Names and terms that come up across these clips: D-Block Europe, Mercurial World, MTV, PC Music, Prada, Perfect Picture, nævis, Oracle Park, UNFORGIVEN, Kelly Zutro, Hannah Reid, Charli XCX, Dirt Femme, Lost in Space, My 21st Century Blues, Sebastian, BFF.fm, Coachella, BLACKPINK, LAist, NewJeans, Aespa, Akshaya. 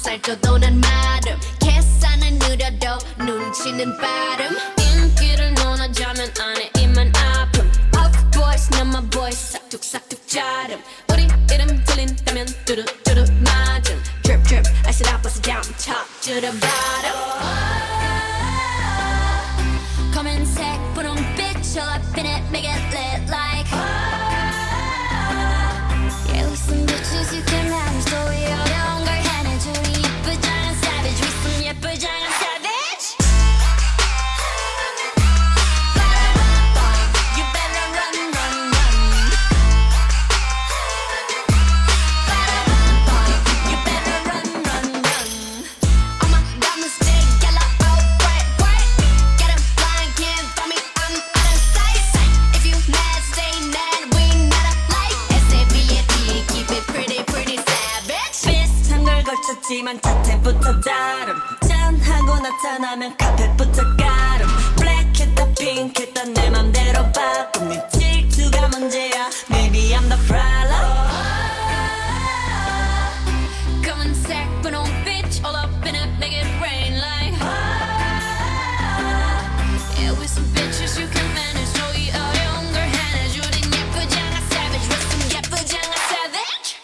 살쪄도 난 마름 계산은 느려도 눈치는 빠름 인기를 논하자면 안에 입만 아픔 Puff boys 난 my boys 싹둑싹둑 자름 우리 이름 들린다면 뚜루뚜루 맞음 Drip drip I sit up I sit down top to the bottom oh, 검은색 분홍빛 show up in it make it lit like oh, yeah like some bitches you can manage the way you're younger 지만 자태부터 다름 짠하고 나타나면 카펫부터 가름 블랙했다 핑크했다 내 맘대로 바꿈 네 질투가 문제야 Maybe I'm the problem oh, 검은색 분홍빛 all up in it make it rain like oh, yeah with some bitches you can manage 너희 어려운 걸 해내줘 린 예쁘지 않아 savage with some 예쁘지 않아 savage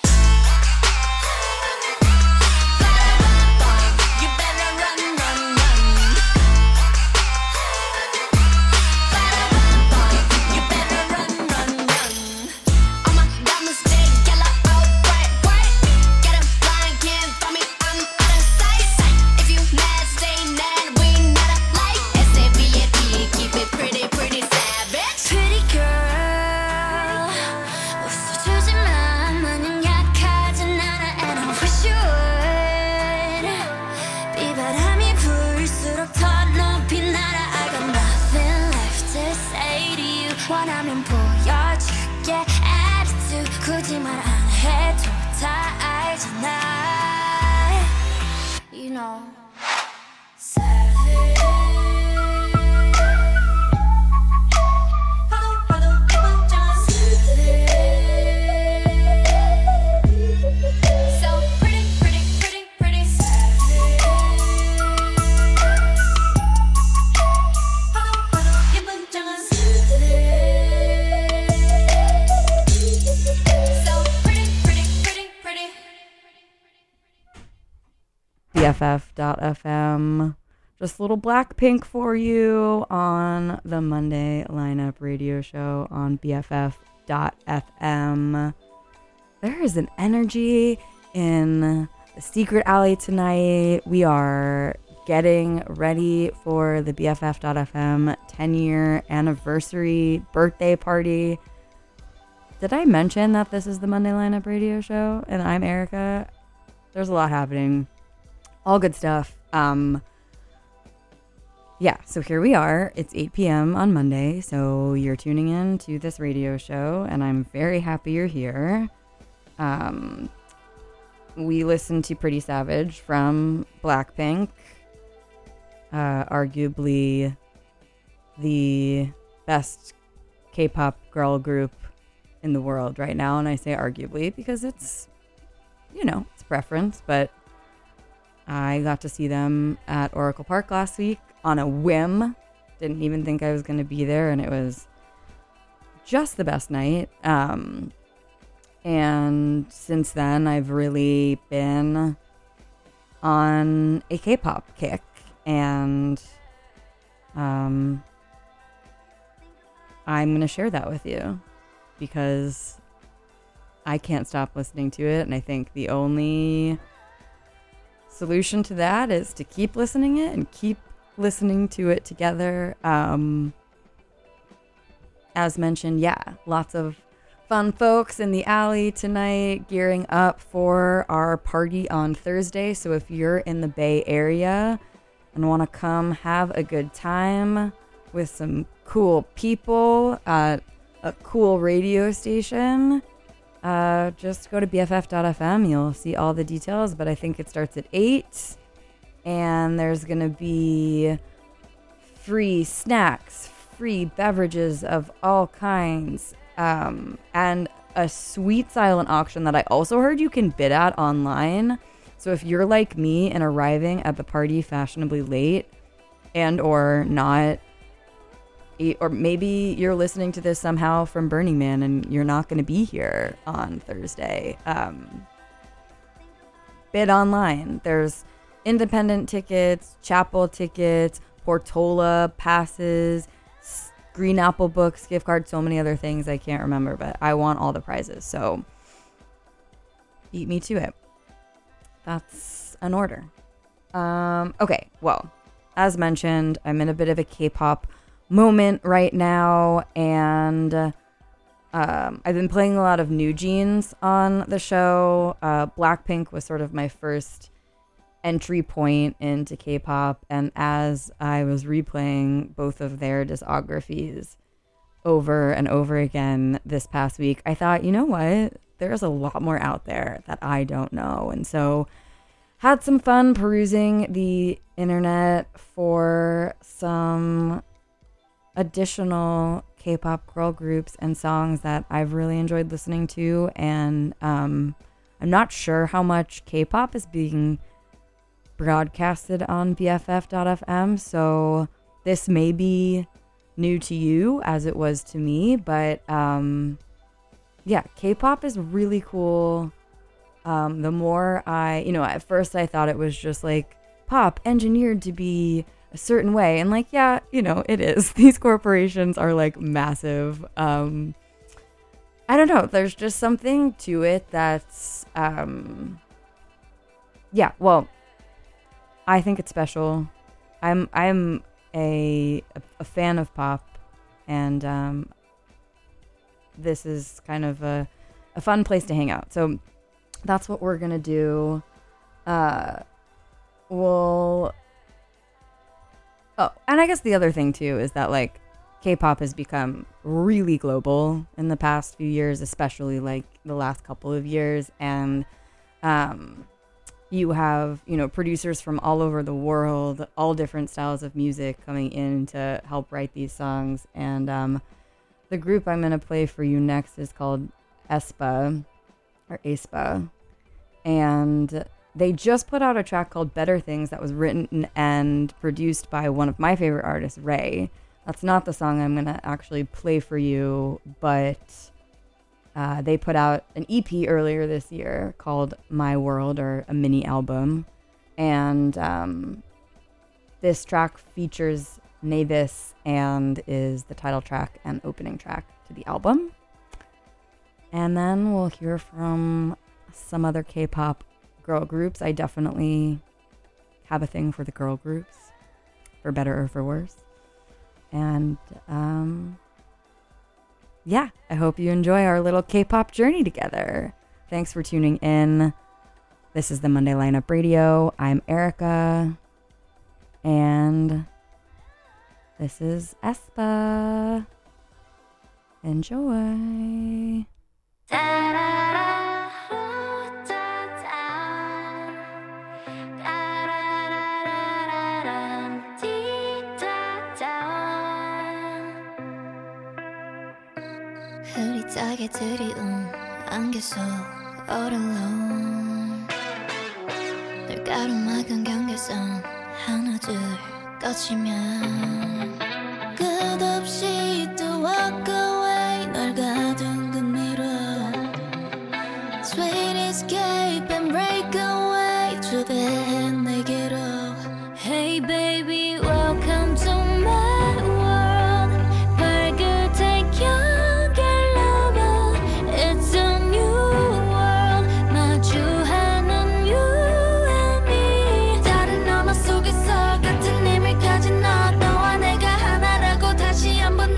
BFF.fm. Just a little BLACKPINK for you on the Monday lineup radio show on BFF.fm. There is an energy in the secret alley tonight. We are getting ready for the BFF.fm 10-year anniversary birthday party. Did I mention that this is the Monday lineup radio show? And I'm Erica. There's a lot happening. All good stuff. Yeah, so here we are. It's 8 p.m. on Monday, so you're tuning in to this radio show, and I'm very happy you're here. We listened to Pretty Savage from BLACKPINK, arguably the best K-pop girl group in the world right now, and I say arguably because it's, you know, it's preference, but I got to see them at Oracle Park last week on a whim. Didn't even think I was going to be there, and it was just the best night. And since then, I've really been on a K-pop kick, and I'm going to share that with you because I can't stop listening to it, and I think the only solution to that is to keep listening it and keep listening to it together. As mentioned, yeah, lots of fun folks in the alley tonight gearing up for our party on Thursday. So if you're in the Bay Area and want to come have a good time with some cool people at a cool radio station, just go to BFF.fm. You'll see all the details, but I think it starts at 8. And there's going to be free snacks, free beverages of all kinds, and a sweet silent auction that I also heard you can bid at online. So if you're like me and arriving at the party fashionably late and or not, or maybe you're listening to this somehow from Burning Man and you're not going to be here on Thursday, bid online. There's independent tickets, Chapel tickets, Portola passes, Green Apple books, gift cards, so many other things I can't remember, but I want all the prizes, so beat me to it. That's an order. Okay, well, as mentioned, I'm in a bit of a K-pop moment right now, and I've been playing a lot of NewJeans on the show. BLACKPINK was sort of my first entry point into K-pop, and as I was replaying both of their discographies over and over again this past week, I thought, you know what? There's a lot more out there that I don't know. And so had some fun perusing the internet for some additional K-pop girl groups and songs that I've really enjoyed listening to. And I'm not sure how much K-pop is being broadcasted on BFF.fm, so this may be new to you as it was to me, but yeah, K-pop is really cool. The more I, you know, at first I thought it was just like pop engineered to be a certain way. And like, yeah, you know, it is. These corporations are like massive. I don't know. There's just something to it that's, yeah, well, I think it's special. I'm a fan of pop, and this is kind of a fun place to hang out. So that's what we're going to do. And I guess the other thing too is that like K-pop has become really global in the past few years, especially like the last couple of years. And you have, you know, producers from all over the world, all different styles of music coming in to help write these songs. And the group I'm going to play for you next is called Aespa, and they just put out a track called Better Things that was written and produced by one of my favorite artists, Raye. That's not the song I'm going to actually play for you, but they put out an EP earlier this year called My World, or a mini album, and this track features Navis and is the title track and opening track to the album. And then we'll hear from some other K-pop girl groups. I definitely have a thing for the girl groups, for better or for worse. And yeah, I hope you enjoy our little K-pop journey together. Thanks for tuning in. This is the Monday Lineup Radio. I'm Erica, and this is Aespa. Enjoy. 흐릿하게 들이운 안개 속 all alone 널 가로막은 경계선 하나 둘 꺼지면 끝없이 또 walk away 널 가둔 그 mirror Sweet escape and break away 주대해 내게로 Hey baby welcome to my world 밝을 태양을 넘어 It's a new world 마주하는 you and me 다른 엄마 속에서 같은 힘을 가진 너 너와 내가 하나라고 다시 한번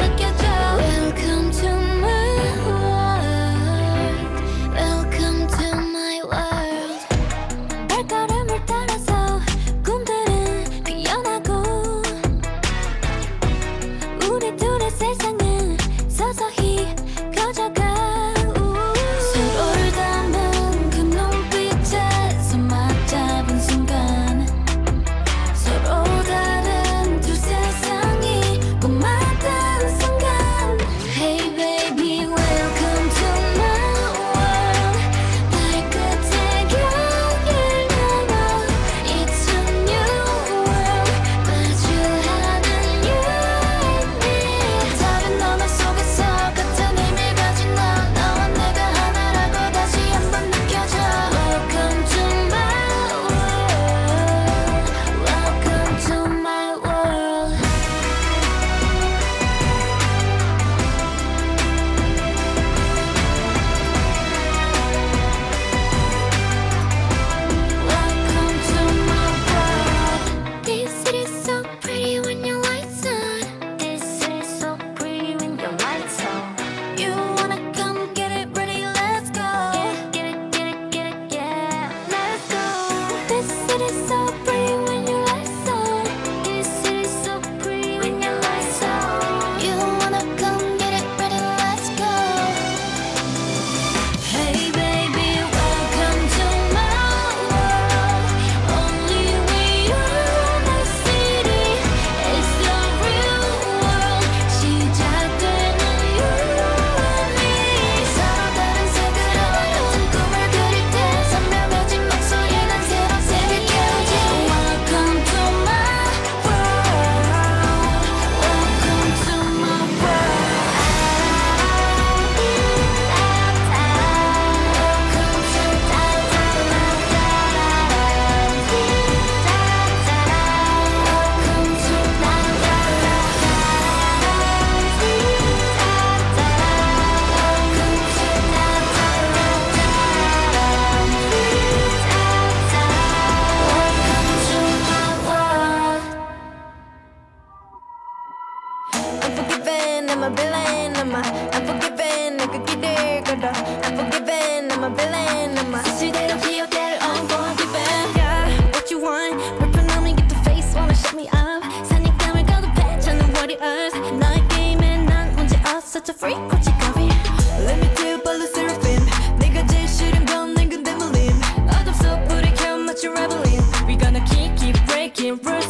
I'm a villain, I'm a unforgiven, I could get there, good dog. I'm forgiven, I'm a villain, I'm a 수시대로 기억대로 unforgiven. Yeah, what you want? Rapping on me, get the face, wanna shut me up. 사냥감을 가도 배차는 warriors. 너의 게임엔 난 언제 왔어, such a freak, 꼬치거리. Let me do LE SSERAFIM. 내가 제일 싫은 건 내 근데 물림. 어둡소 불에 켜, much you're reveling. We gonna keep breaking rules.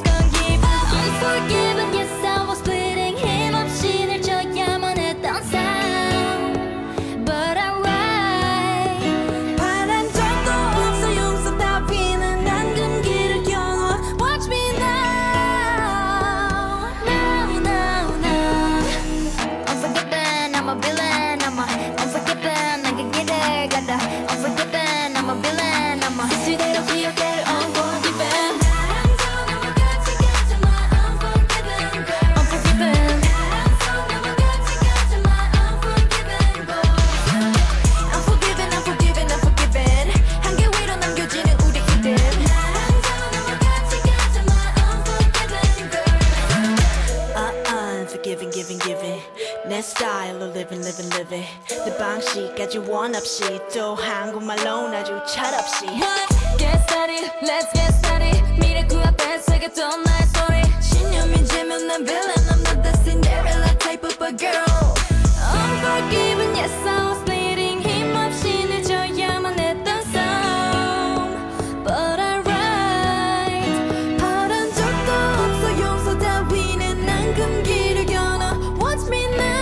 가지 원 없이 또 한국말로 아주 철없이 Get started, let's get started 미래 그 앞에 새겨도 나의 소리 신념이지면 난 villain I'm not the Cinderella type of a girl Unforgiven, yes I was bleeding 힘없이 늦어야만 했던 삶 But I ride 바란 적도 없어 용서 따위는 난 금기를 겨눠 Watch me now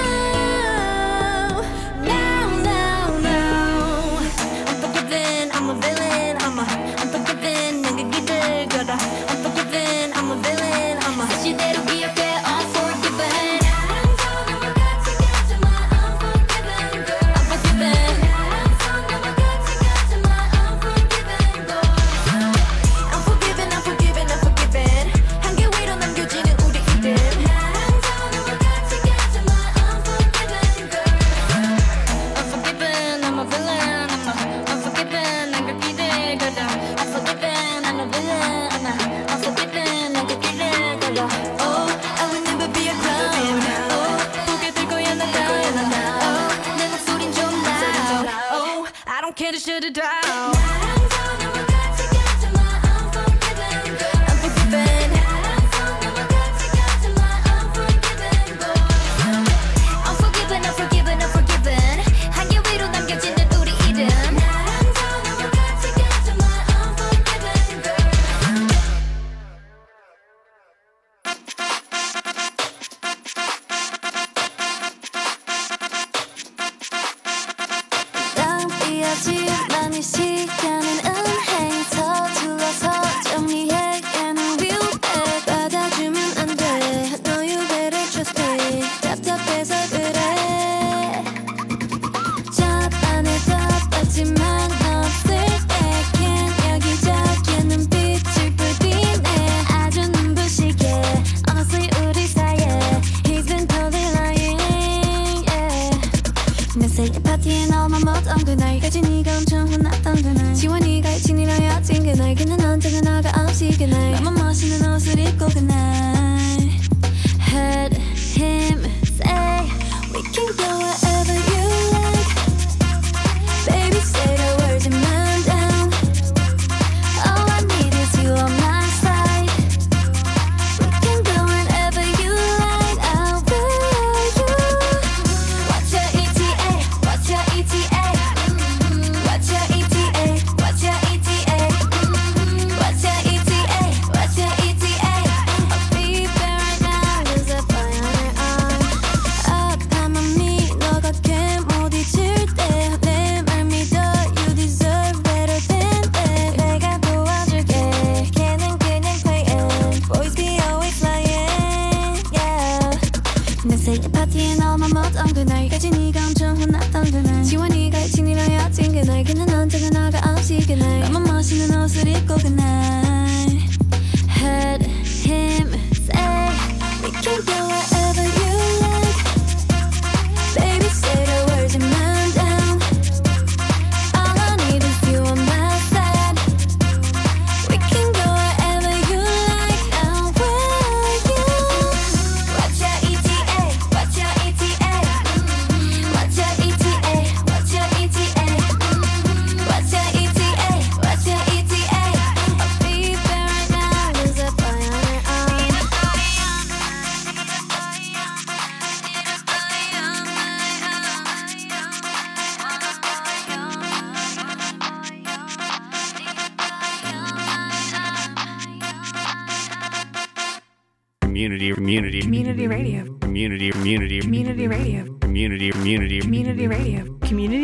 community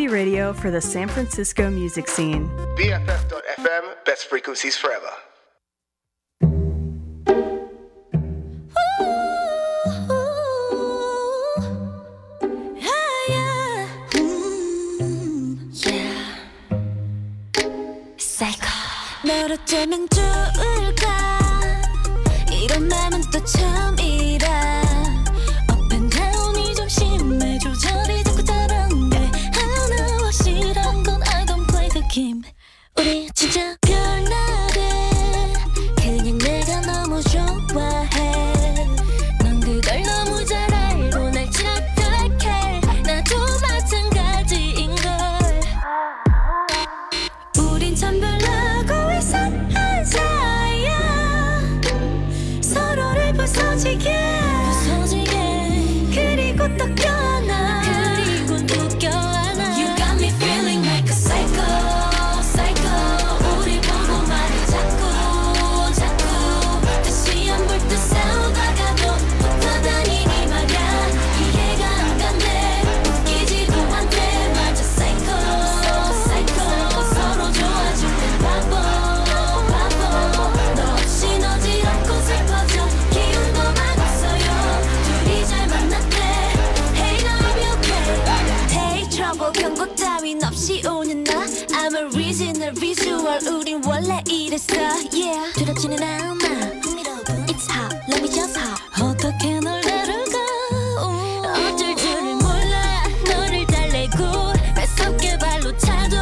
radio for the San Francisco music scene. BFF.fm, best frequencies forever. 어쩌면 좋을까 이런 맘은 또 처음이라 Up and down이 좀 심해 조절이 자꾸 다른데 하나와 싫은 건 I don't play the game 우리 진짜 별나래 그냥 내가 너무 좋아해 넌 그걸 너무 잘 알고 날 착각해 나도 마찬가지인걸 우린 참 별나 우린 원래 이랬어 yeah 두렵지는 않아 It's hot let me just hop 어떻게 널 다룰까 어쩔 줄을 몰라 너를 달래고 매섭게 발로 차도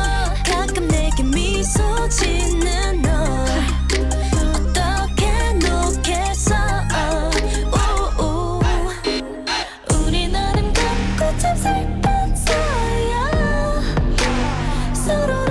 가끔 내게 미소 짓는 너 어떻게 놓겠어 우린 아름답고 참 슬픈 사야 서로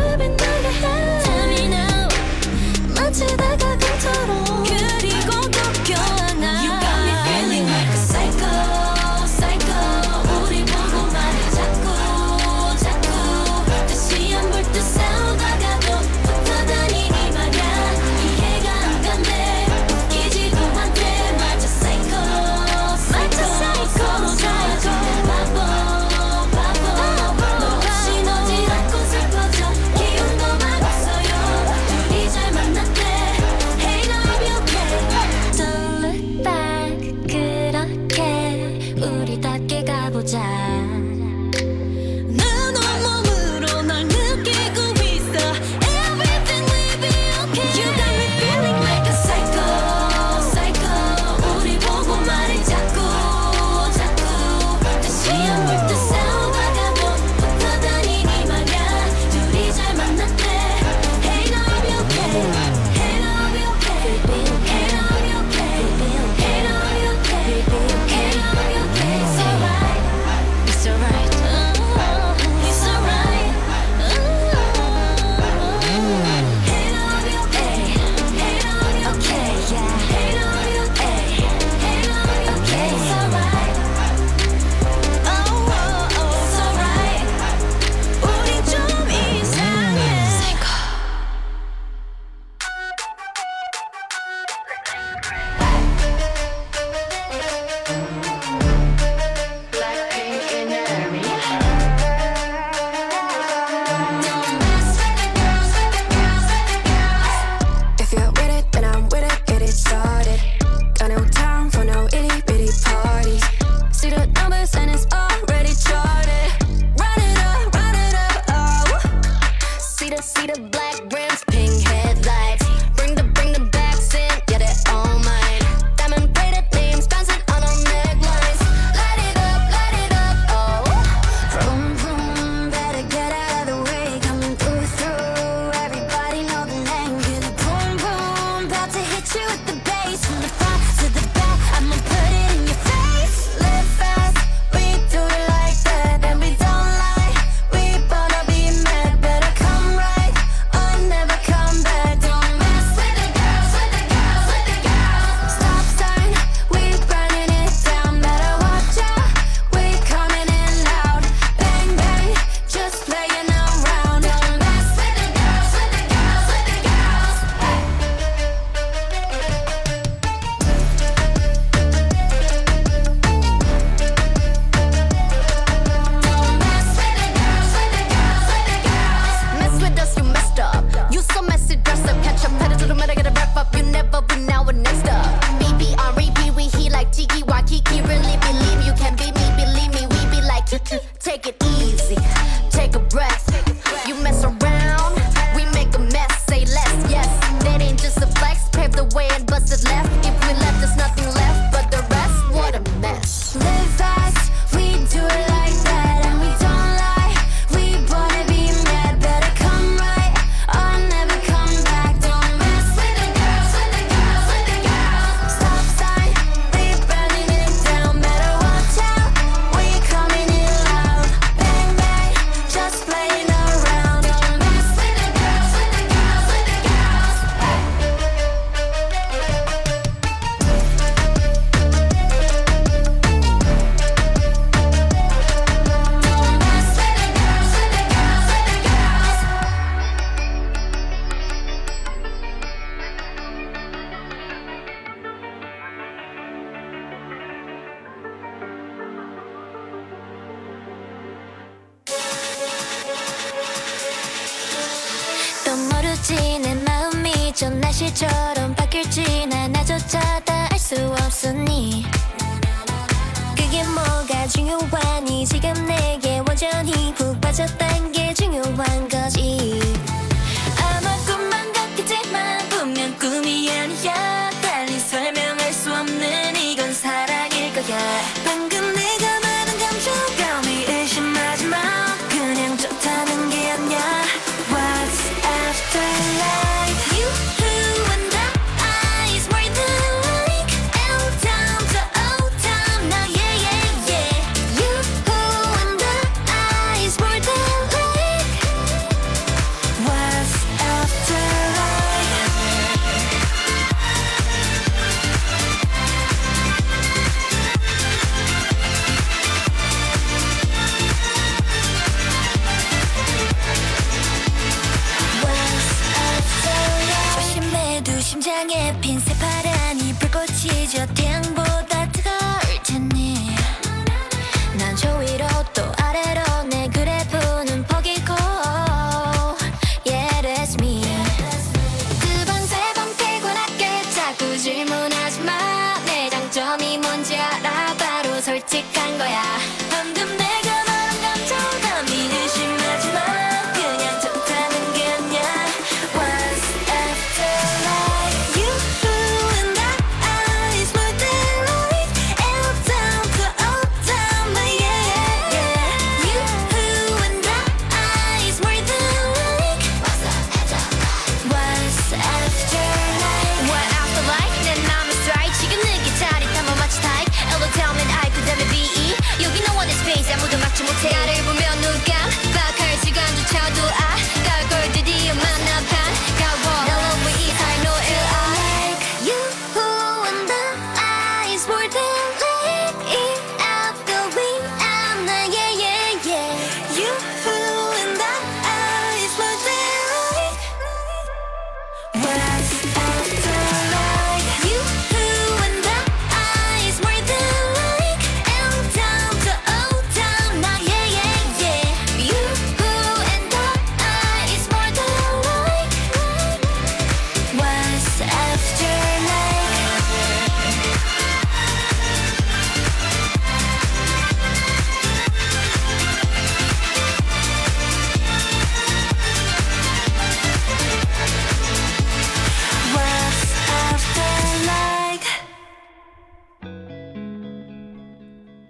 Take it easy, take a breath. You mess around, we make a mess. Say less, yes. That ain't just a flex. Pave the way and bust it left. If we left, there's nothing left but the rest. What a mess. Live fast, we do it like that, and we don't lie. We wanna be mad, better come right. I'll never come back. Don't mess with the girls, with the girls, with the girls. Stop sign, we burning it down. Better watch out, we coming in loud. Bang bang, just playing around. Don't mess with the girls, with the girls, with the girls. Don't mess with the girls, with the girls, with the girls. 또 모르지 내 마음이 저 날씨처럼 바뀔지 난 나조차 다 알 수 없으니 그게 뭐가 중요하니 지금 내게 완전히 푹 빠졌단 게 중요한 거지 아마 꿈만 같겠지만 분명 꿈이 아니야 달리 설명할 수 없는 이건 사랑일 거야 방금 내가 말한 감정감이 의심하지 마 그냥 좋다는 게 아니야 What's after life You, who and I is more than like L time to O time Now yeah yeah yeah You, who and I is more than like What's after life 조심해도 심장에 핀 새파란 이 불꽃이 저 태양보다 뜨거울 테니 난 저 위로 또 아래로 내 그래프는 포기고 Yeah that's me 두 번 세 번 피곤하게 자꾸 질문하지 마 내 장점이 뭔지 알아 바로 솔직한 거야 방금 내가 말한 감정감이 의심하지 마 그냥 좋다는 게 아니야 Once after life You, who and I is more than like L time to O time Now yeah yeah yeah You, who and I is more than like What's after life What after life? 내 마음이 strike 지금 느낀 자리 탐험 마치 type L 다음엔 I 그 다음에 BE 여기 no one is space 아무도 막지 못해 나를 보면 눈 깜빡할 시간조차도 아까울 걸 드디어 만나 반가워 날 너무 이상 no ill eye You, who and I is more than like Eat up the week I'm not yeah yeah yeah You, who and I is more than like What's after life? You, who and I is more than like L time to O time Now yeah yeah yeah You, who and I is more than like What's after life? What's after life?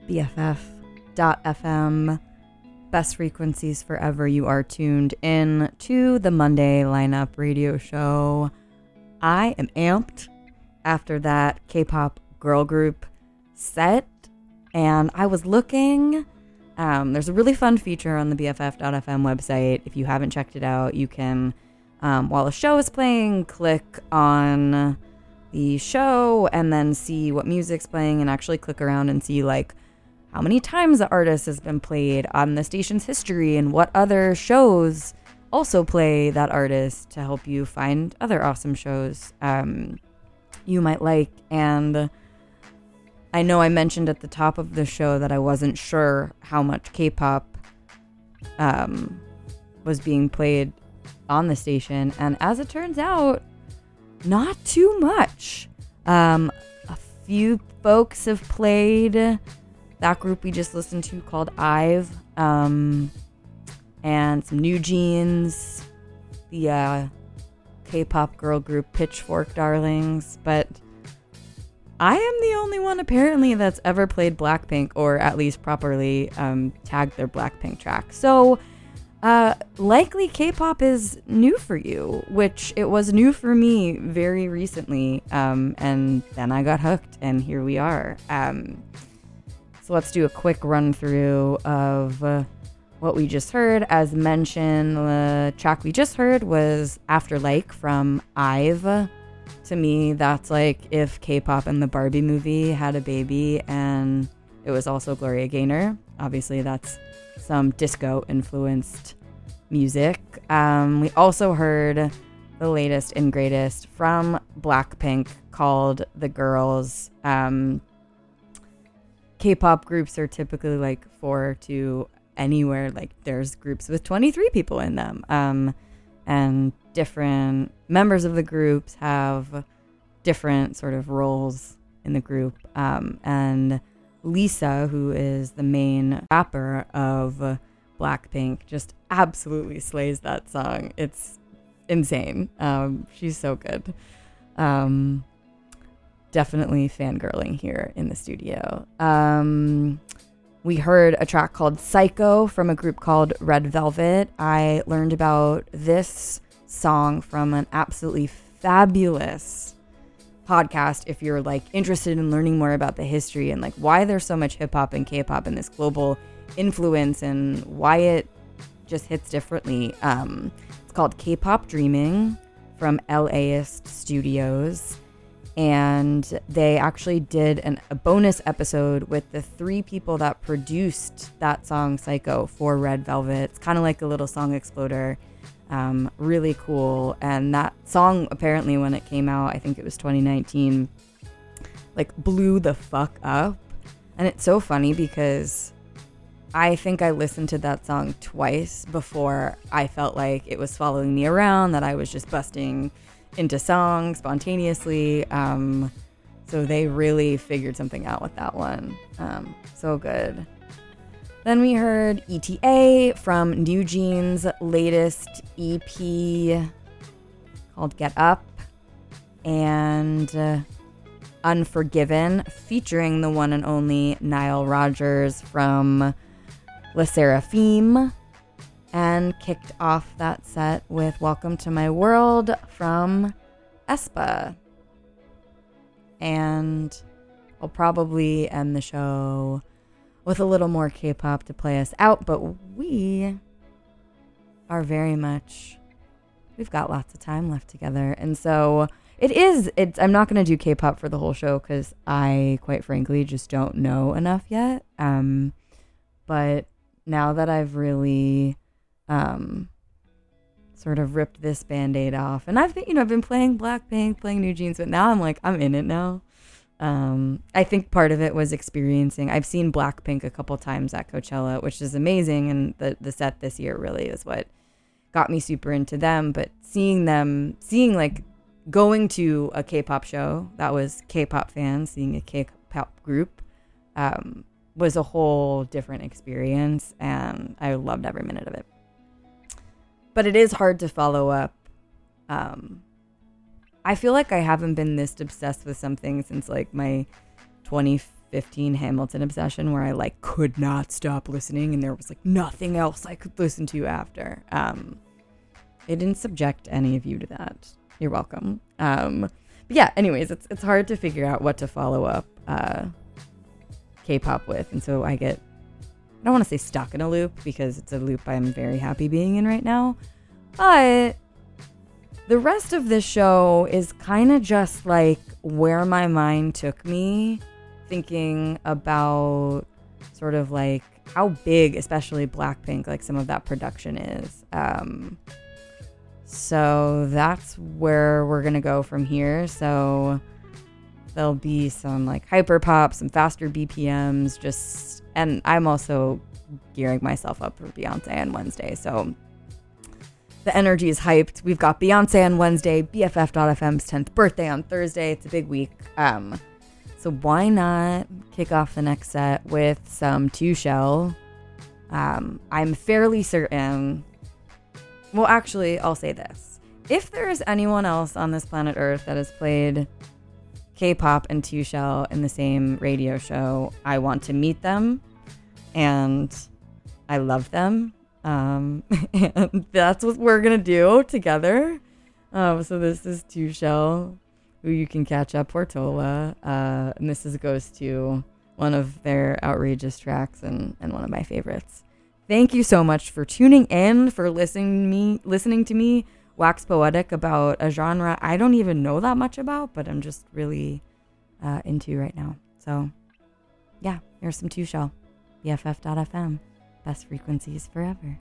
BFF.fm, best frequencies forever. You are tuned in to the Monday Lineup radio show. I am amped after that K-pop girl group set, and I was looking. There's a really fun feature on the BFF.fm website. If you haven't checked it out, you can, while a show is playing, click on the show and then see what music's playing and actually click around and see like how many times the artist has been played on the station's history and what other shows also play that artist to help you find other awesome shows you might like. And I know I mentioned at the top of the show that I wasn't sure how much K-pop was being played on the station, and as it turns out, not too much. A few folks have played That group we just listened to called IVE, and some NewJeans, the K-pop girl group Pitchfork Darlings. But I am the only one apparently that's ever played BLACKPINK, or at least properly tagged their BLACKPINK track. So likely K-pop is new for you, which it was new for me very recently, and then I got hooked, and here we are. So let's do a quick run through of what we just heard. As mentioned, the track we just heard was After Like from IVE. To me, that's like if K-pop and the Barbie movie had a baby, and it was also Gloria Gaynor. Obviously, that's some disco-influenced music. We also heard the latest and greatest from BLACKPINK called The Girls. K-pop groups are typically like 4 to anywhere, like there's groups with 23 people in them, and different members of the groups have different sort of roles in the group, and Lisa, who is the main rapper of BLACKPINK, just absolutely slays that song. It's insane. She's so good. Definitely fangirling here in the studio. We heard a track called Psycho from a group called Red Velvet. I learned about this song from an absolutely fabulous podcast if you're like interested in learning more about the history and like why there's so much hip hop and K-pop and this global influence and why it just hits differently. It's called K-pop Dreaming from LAist Studios. And they actually did a bonus episode with the 3 people that produced that song Psycho for Red Velvet. It's kind of like a little song exploder. Really cool. And that song, apparently when it came out, I think it was 2019, like blew the fuck up. And it's so funny because I think I listened to that song twice before I felt like it was following me around, that I was just busting into song spontaneously. So they really figured something out with that one. So good. Then we heard ETA from NewJeans' latest EP called Get Up, and Unforgiven featuring the one and only Nile Rodgers from LE SSERAFIM. And kicked off that set with Welcome to My World from Aespa. And I'll probably end the show with a little more K-pop to play us out, but we are very much, we've got lots of time left together. And so I'm not going to do K-pop for the whole show because I, quite frankly, just don't know enough yet. But now that I've really sort of ripped this Band-Aid off, and I've been playing BLACKPINK, playing NewJeans, but now I'm like, I'm in it now. I think part of it was experiencing. I've seen BLACKPINK a couple times at Coachella, which is amazing, and the set this year really is what got me super into them. But seeing like going to a K-pop show that was K-pop fans, seeing a K-pop group, was a whole different experience, and I loved every minute of it. But it is hard to follow up. I feel like I haven't been this obsessed with something since like my 2015 Hamilton obsession, where I like could not stop listening and there was like nothing else I could listen to after. I didn't subject any of you to that. You're welcome. But yeah, anyways, it's hard to figure out what to follow up K-pop with, and so I don't want to say stuck in a loop, because it's a loop I'm very happy being in right now, but the rest of this show is kind of just like where my mind took me, thinking about sort of like how big especially BLACKPINK, like some of that production is. So that's where we're gonna go from here. So there'll be some like hyper pop, some faster BPMs, just, and I'm also gearing myself up for Beyonce on Wednesday. So the energy is hyped. We've got Beyonce on Wednesday, BFF.fm's 10th birthday on Thursday. It's a big week. So why not kick off the next set with some Two Shell? I'm fairly certain. Well, actually, I'll say this. If there is anyone else on this planet Earth that has played K-pop and Two Shell in the same radio show, I want to meet them. And I love them. And that's what we're going to do together. So this is Two Shell, who you can catch at Portola. And this goes to one of their outrageous tracks and one of my favorites. Thank you so much for tuning in, for listening to me wax poetic about a genre I don't even know that much about, but I'm just really into right now. So, yeah, here's some Two Shell. BFF.fm. Best frequencies forever.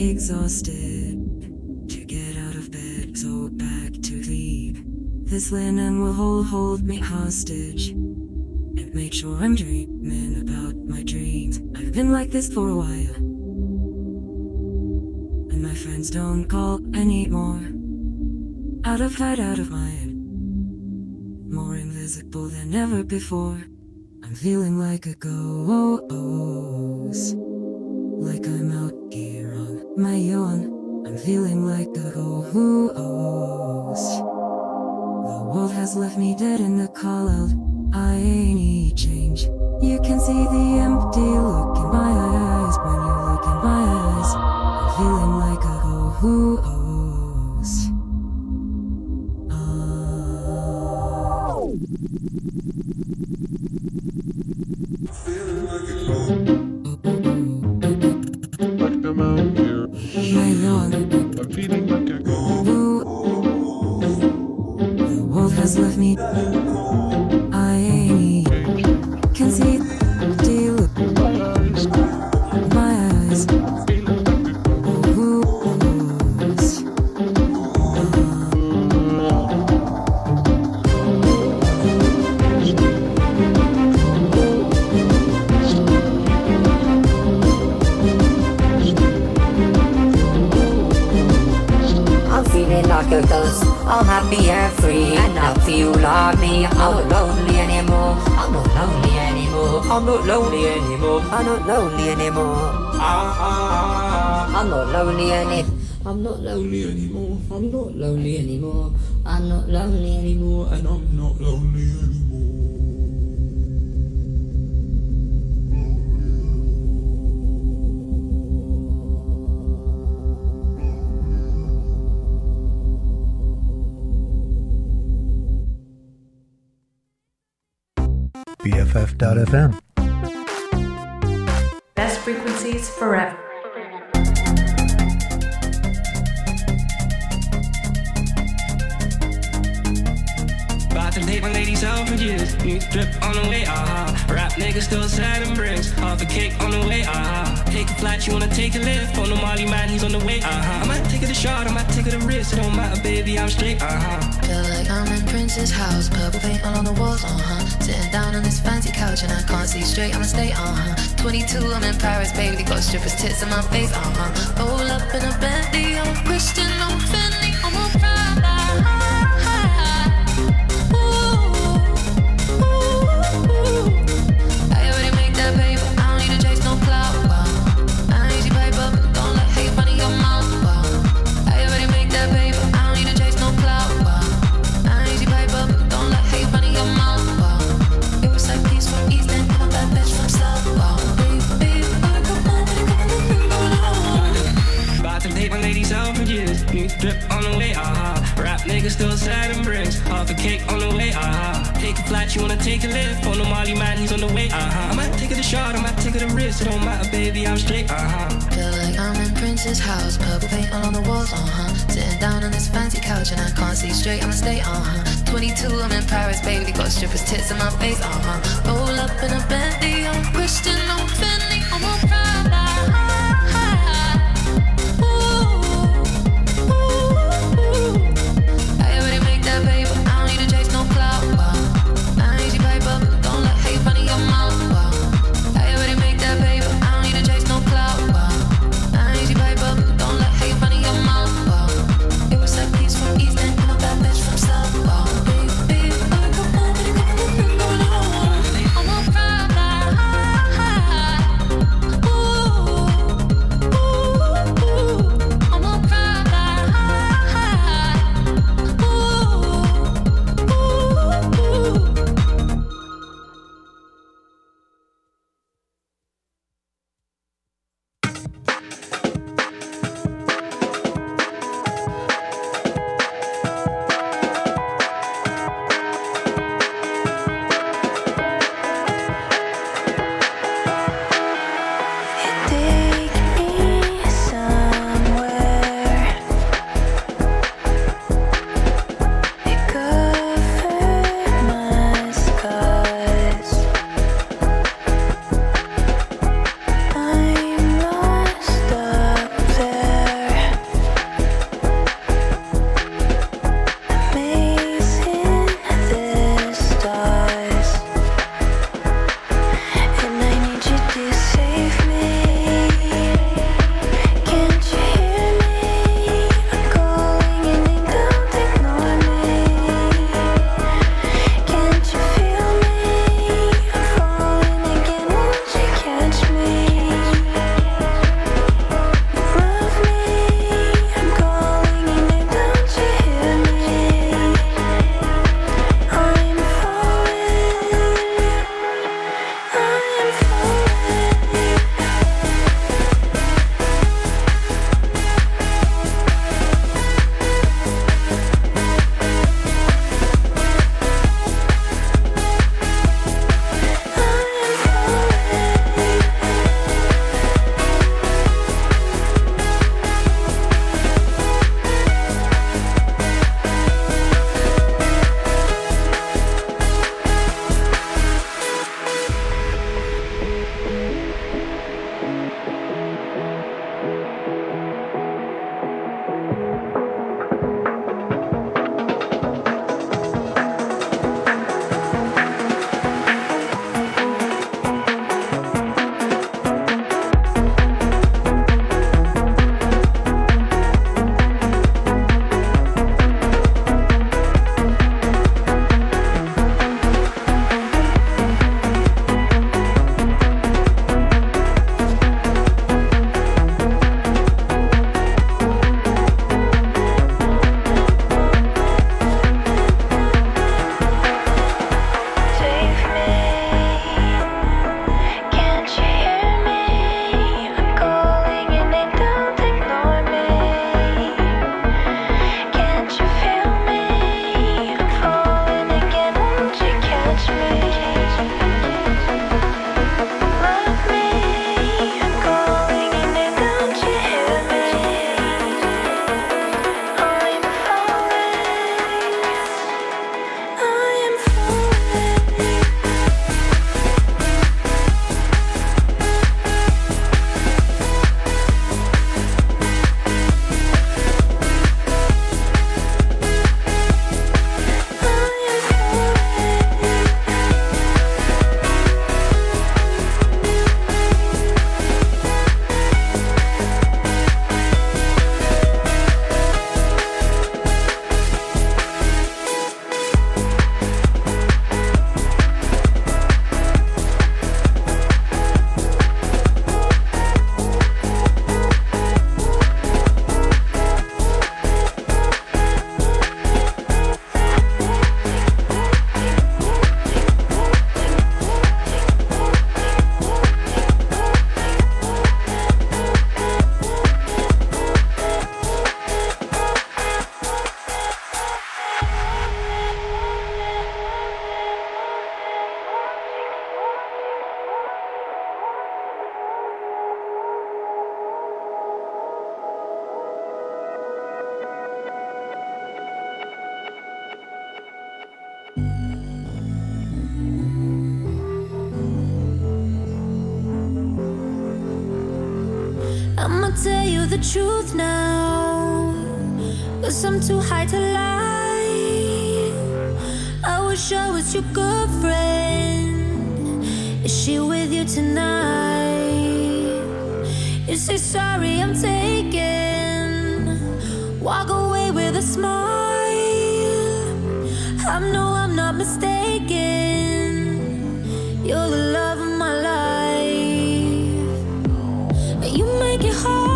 Exhausted to get out of bed, so back to sleep. This linen will hold me hostage and make sure I'm dreaming about my dreams. I've been like this for a while, and my friends don't call anymore. Out of sight, out of mind, more invisible than ever before. I'm feeling like a ghost, like I'm out here on my own. I'm feeling like a ghost. The world has left me dead in the call out. I need change. You can see the empty look in my eyes when you look in my eyes. I'm feeling like a ghost. Feeling like a ghost. I'm feeling like a ghost. The world has left me. I can see the look in my eyes. Ghost. Like a ghost, all happy and free, and nothing you like me. I'm not lonely anymore. I'm not lonely anymore. I'm not lonely anymore. I'm not lonely anymore. I'm not lonely anymore. I'm not lonely anymore. I'm not lonely anymore. I'm not lonely anymore. And I'm not lonely anymore. BFF.fm. Best frequencies forever. About to date my lady selfridges. New drip on the way, aha. Rap niggas still selling bricks. Half a cake on the way, aha. Take a flight, you wanna take a lift. On the Molly man, he's on the way, aha. I might take it a shot, I might take it a risk. It don't matter, baby, I'm straight, aha. Feel like I'm in Prince's house, purple paint all on the walls, Sitting down on this fancy couch and I can't see straight, I'ma stay, 22, I'm in Paris, baby, got strippers' tits in my face, Roll up in a Bentley, I'm a Christian, I'm a Fendi, I'm a Prada. Ooh, ooh, ooh. I already make that paper, I'm these out for years. New drip on the way, aha. Rap niggas still sad and bricks. Half a cake on the way, aha. Take a flight, you wanna take a lift. On the Molly man, he's on the way, aha. I might take it a shot, I might take it a risk. It don't matter, baby, I'm straight, aha. Feel like I'm in Prince's house. Purple paint all on the walls, uh-huh. Sitting down on this fancy couch and I can't see straight, I'ma stay, uh-huh. 22, I'm in Paris, baby. Got strippers' tits in my face, uh-huh. Roll up in a bendy, I'm Christian, I'm Fendi, I'm a Prada. the truth now, 'cause I'm too high to lie. I wish I was your girlfriend. Is she with you tonight? You say sorry, I'm taken. Walk away with a smile. I know I'm not mistaken. You're the love of my life, but you make it hard.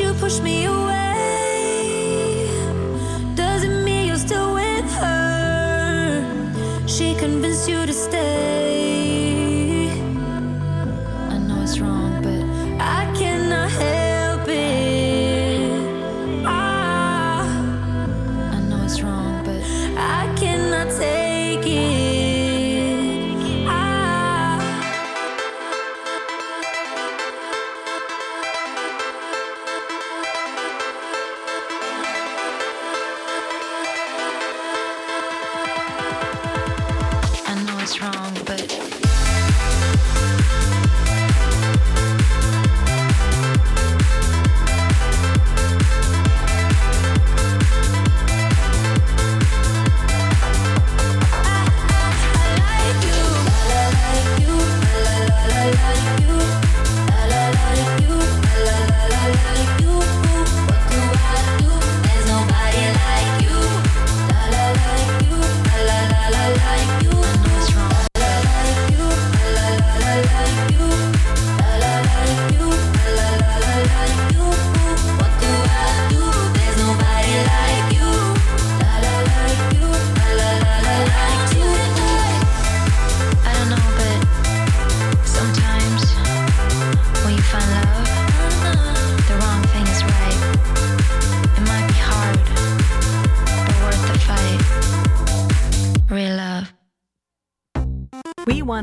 You push me away. Doesn't mean you're still with her. She convinced you to stay. I know it's wrong, but I cannot help it. I know it's wrong, but I cannot take it.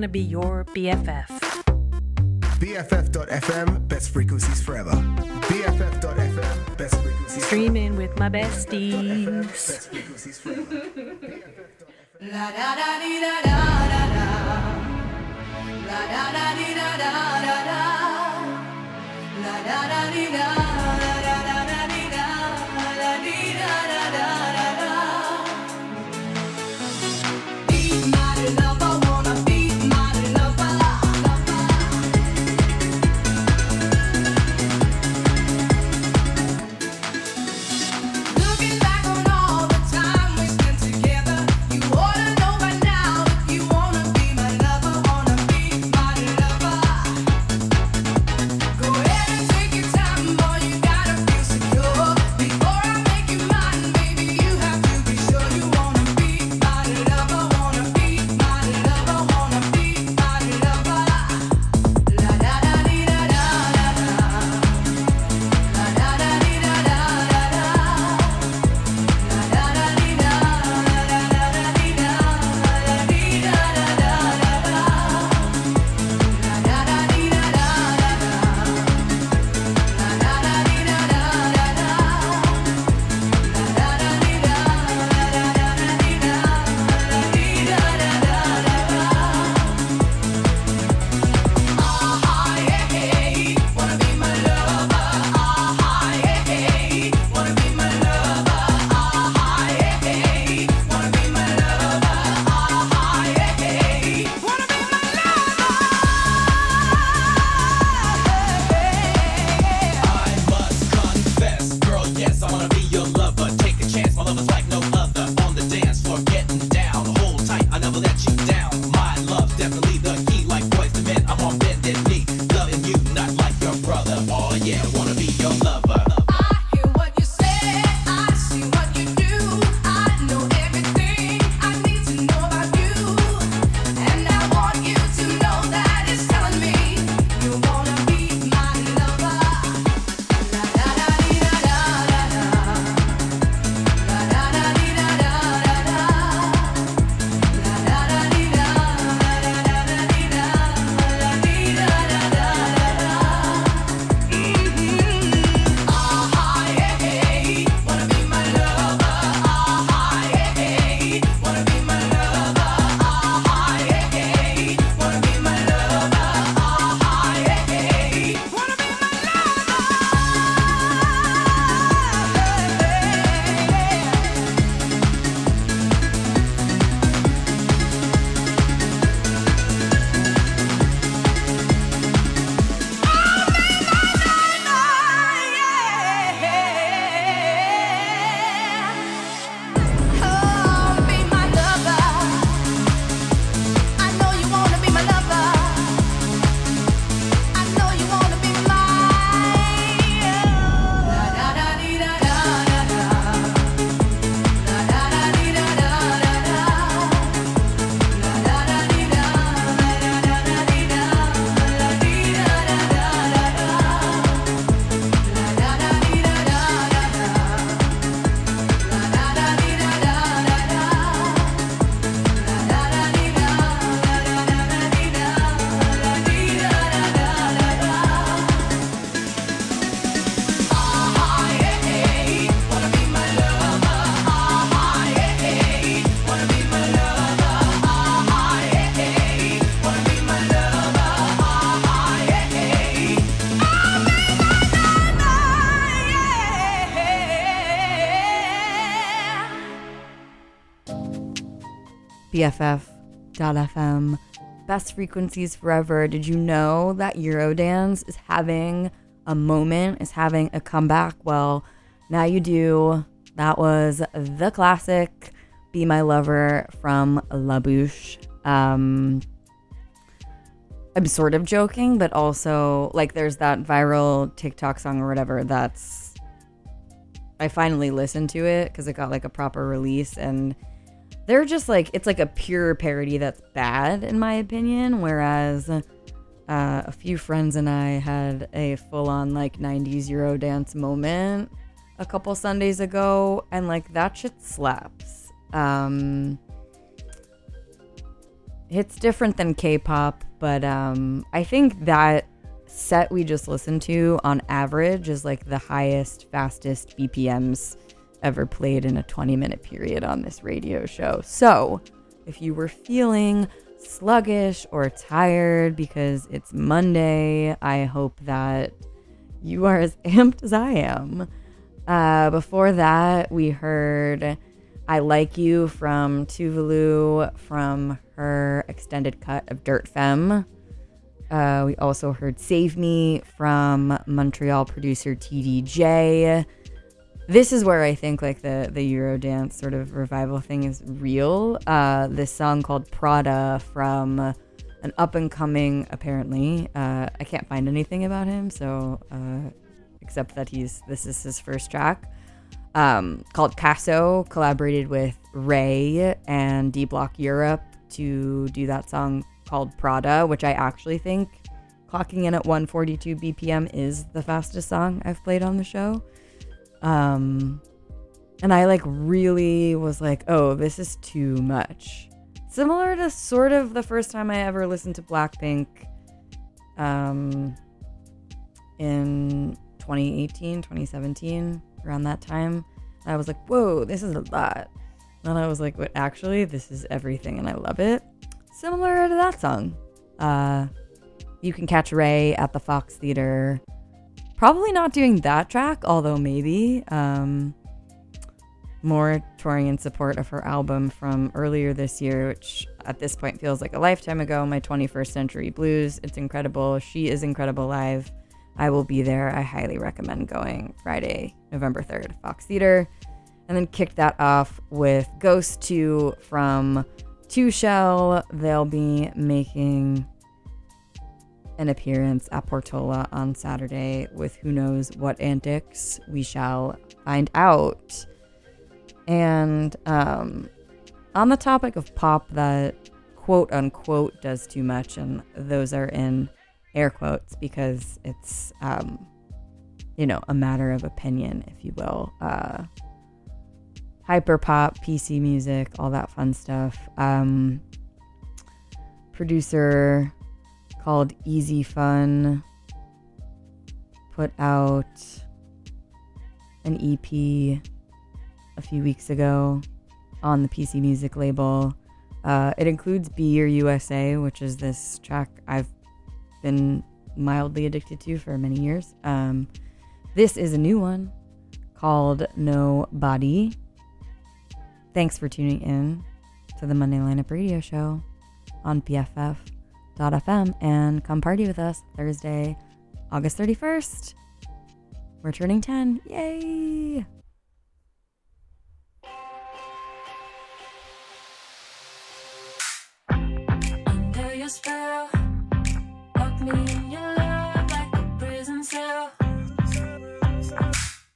To be your BFF. BFF.fm, best frequencies forever. BFF.fm, best frequencies. Streaming with my besties. BFF.fm, best frequencies forever. BFF.fm. La da da dee da da da da. La da da dee da da da da. La da da dee da da da da da dee da. La da dee da da da da da. Be my lover. Back on all the time we spent together, you ought to know by now. never let you down. My love, definitely the key. Like boys to men, I'm on bended knee. Loving you, not like your brother. Oh yeah, wanna be your lover. BFF.fm, best frequencies forever. Did you know that Eurodance is having a moment, is having a comeback? Well, now you do. That was the classic Be My Lover from La Bouche. I'm sort of joking, but also, like, there's that viral TikTok song or whatever that's... I finally listened to it because it got, like, a proper release, and... they're just like, it's like a pure parody that's bad, in my opinion, whereas a few friends and I had a full-on, like, 90s Eurodance moment a couple Sundays ago, and, like, that shit slaps. It's different than K-pop, but I think that set we just listened to, on average, is, like, the highest, fastest BPMs ever played in a 20-minute period on this radio show. So, if you were feeling sluggish or tired because it's Monday, I hope that you are as amped as I am. Before that, we heard I Like You from Tuvalu, from her extended cut of Dirt Femme. We also heard Save Me from Montreal producer TDJ. This is where I think, like, the Eurodance sort of revival thing is real. This song called Prada from an up-and-coming, apparently. I can't find anything about him, so except that this is his first track. Called Casso, collaborated with Raye and D-Block Europe to do that song called Prada, which I actually think, clocking in at 142 BPM, is the fastest song I've played on the show. And I, like, really was like, oh, this is too much. Similar to sort of the first time I ever listened to BLACKPINK, in 2018, 2017, around that time. I was like, whoa, this is a lot. And then I was like, what, actually, this is everything, and I love it. Similar to that song. You can catch Raye at the Fox Theater. Probably not doing that track, although maybe. More touring in support of her album from earlier this year, which at this point feels like a lifetime ago, My 21st Century Blues. It's incredible. She is incredible live. I will be there. I highly recommend going Friday, November 3rd, Fox Theater. And then kicked that off with Ghost 2 from Two Shell, they'll be making an appearance at Portola on Saturday with who knows what antics. We shall find out. And on the topic of pop that quote unquote does too much, and those are in air quotes because it's, a matter of opinion, if you will. Hyperpop, PC music, all that fun stuff. Producer called Easy Fun put out an EP a few weeks ago on the PC Music label. It includes Be Your USA, which is this track I've been mildly addicted to for many years. This is a new one called Nobody. Thanks for tuning in to the Monday Lineup Radio Show on BFF.fm, and come party with us Thursday, August 31st. We're turning 10. Yay! Under your spell, lock me in your love like a prison cell.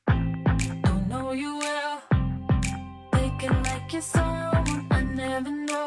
Don't know you well, thinking like you're someone I never know.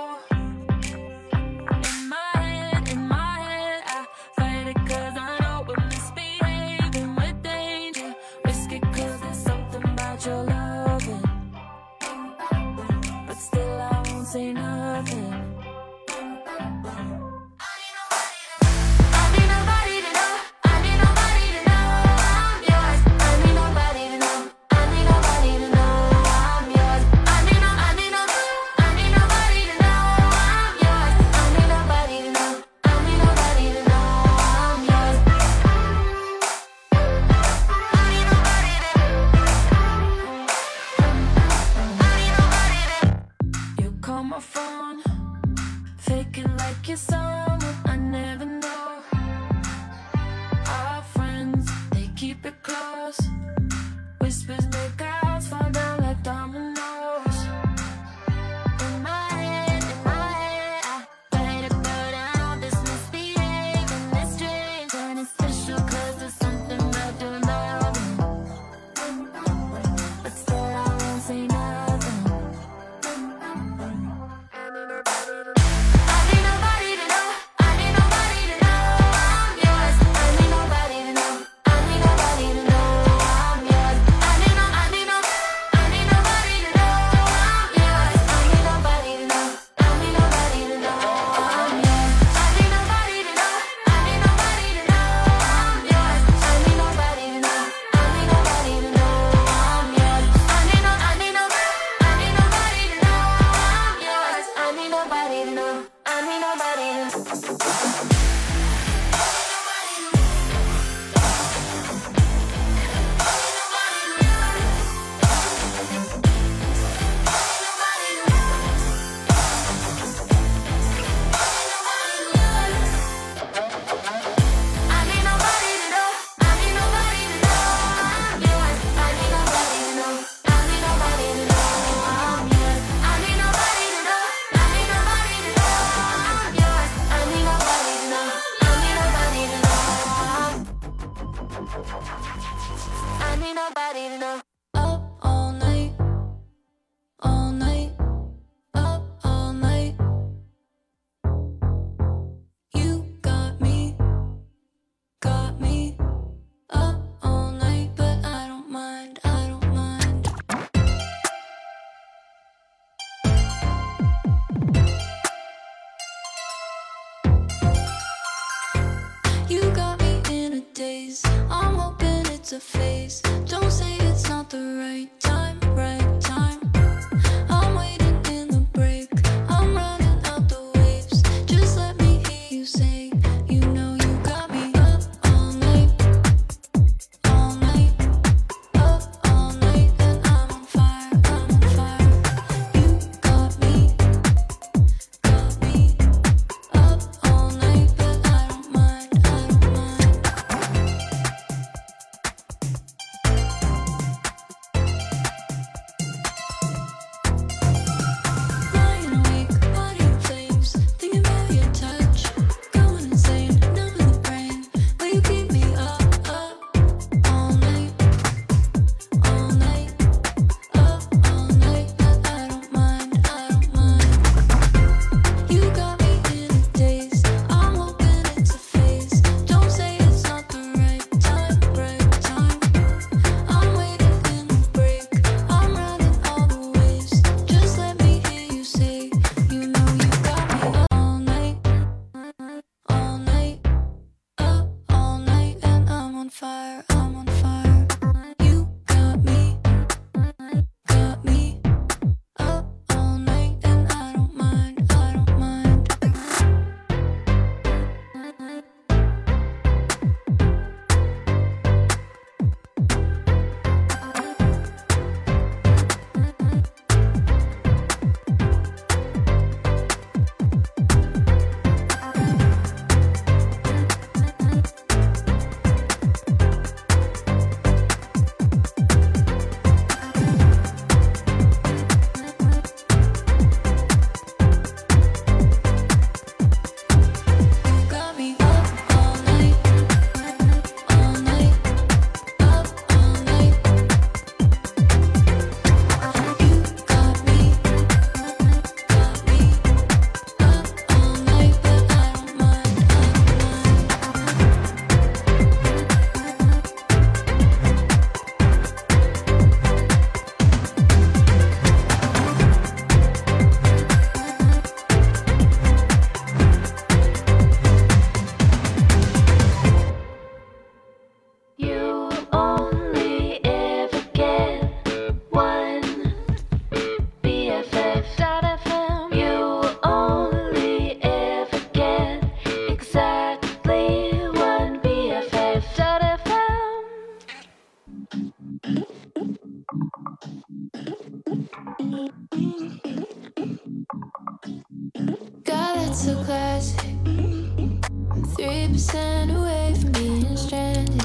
classic. I'm 3% away from being stranded.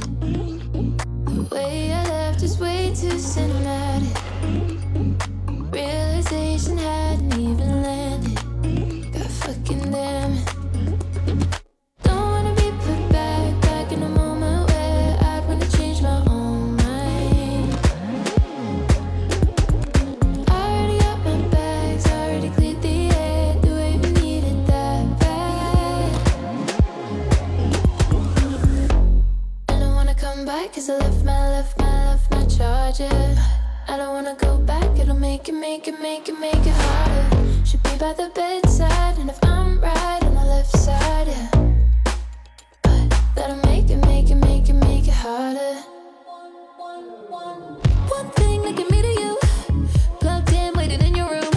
The way I left is way too cinematic. Realization hadn't even landed. God fucking damn it. Cause I left my charger. I don't wanna go back, it'll make it harder. Should be by the bedside, and if I'm right on the left side, yeah. But that'll make it harder. One thing that can me to you, plugged in, waiting in your room.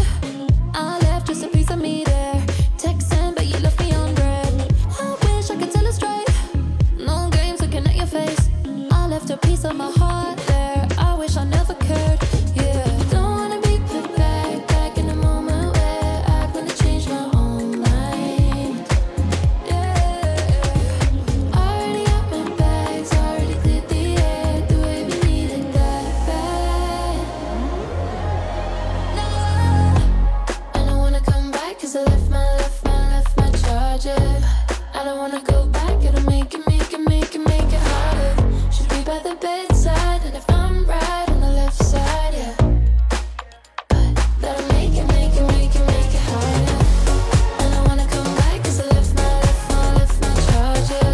I left just a piece of me there, texting, but you left me on red. I wish I could tell it straight, no games looking at your face. Left a piece of my heart there. I wish I never cared. Yeah. Don't wanna be put back in a moment where I'd wanna change my own mind. Yeah. Already got my bags, already cleared the air. The way we needed that bad. No. I don't wanna come back, cause I left my charger. I don't wanna go back, it'll make it harder. By the bedside, and if I'm right on the left side, yeah. But that'll make it harder. I don't wanna come back, cause I left my charger.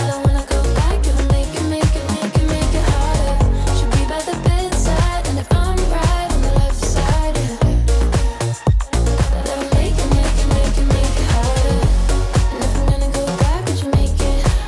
I don't wanna go back, it'll make it harder. Should be by the bedside, and if I'm right on the left side, yeah. That'll make it harder. And if I'm gonna go back, would you make it harder?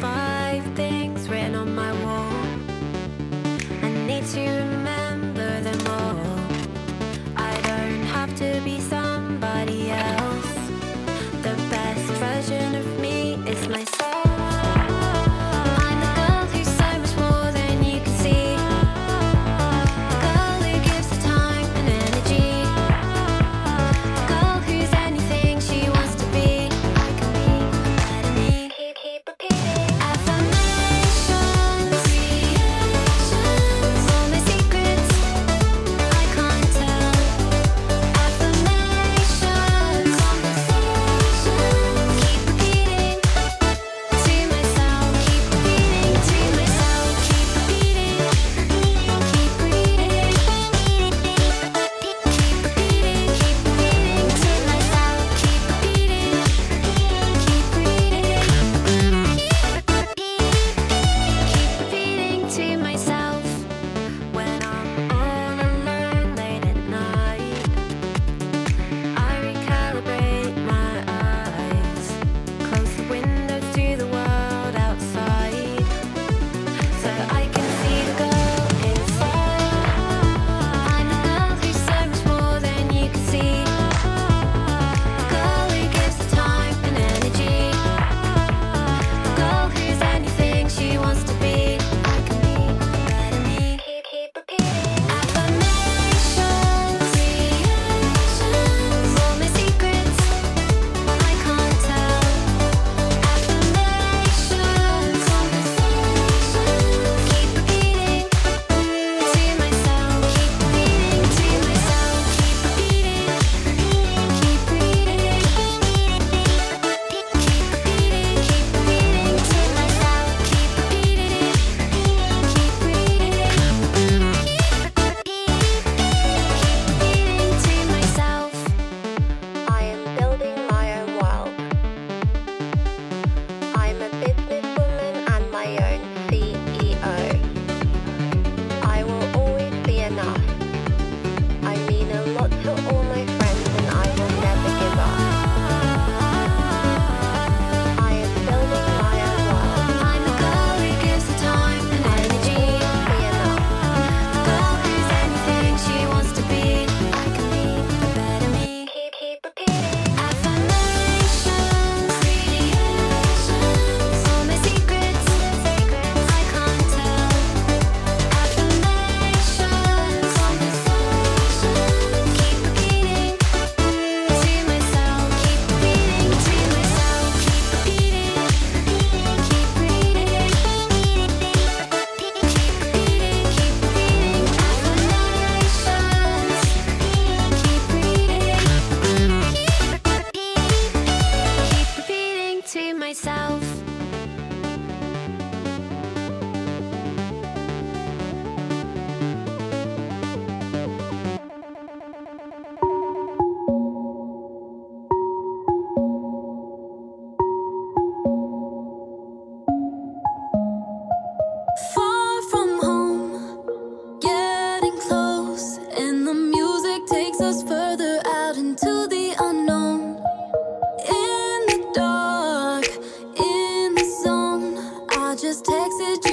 Five things written on my wall.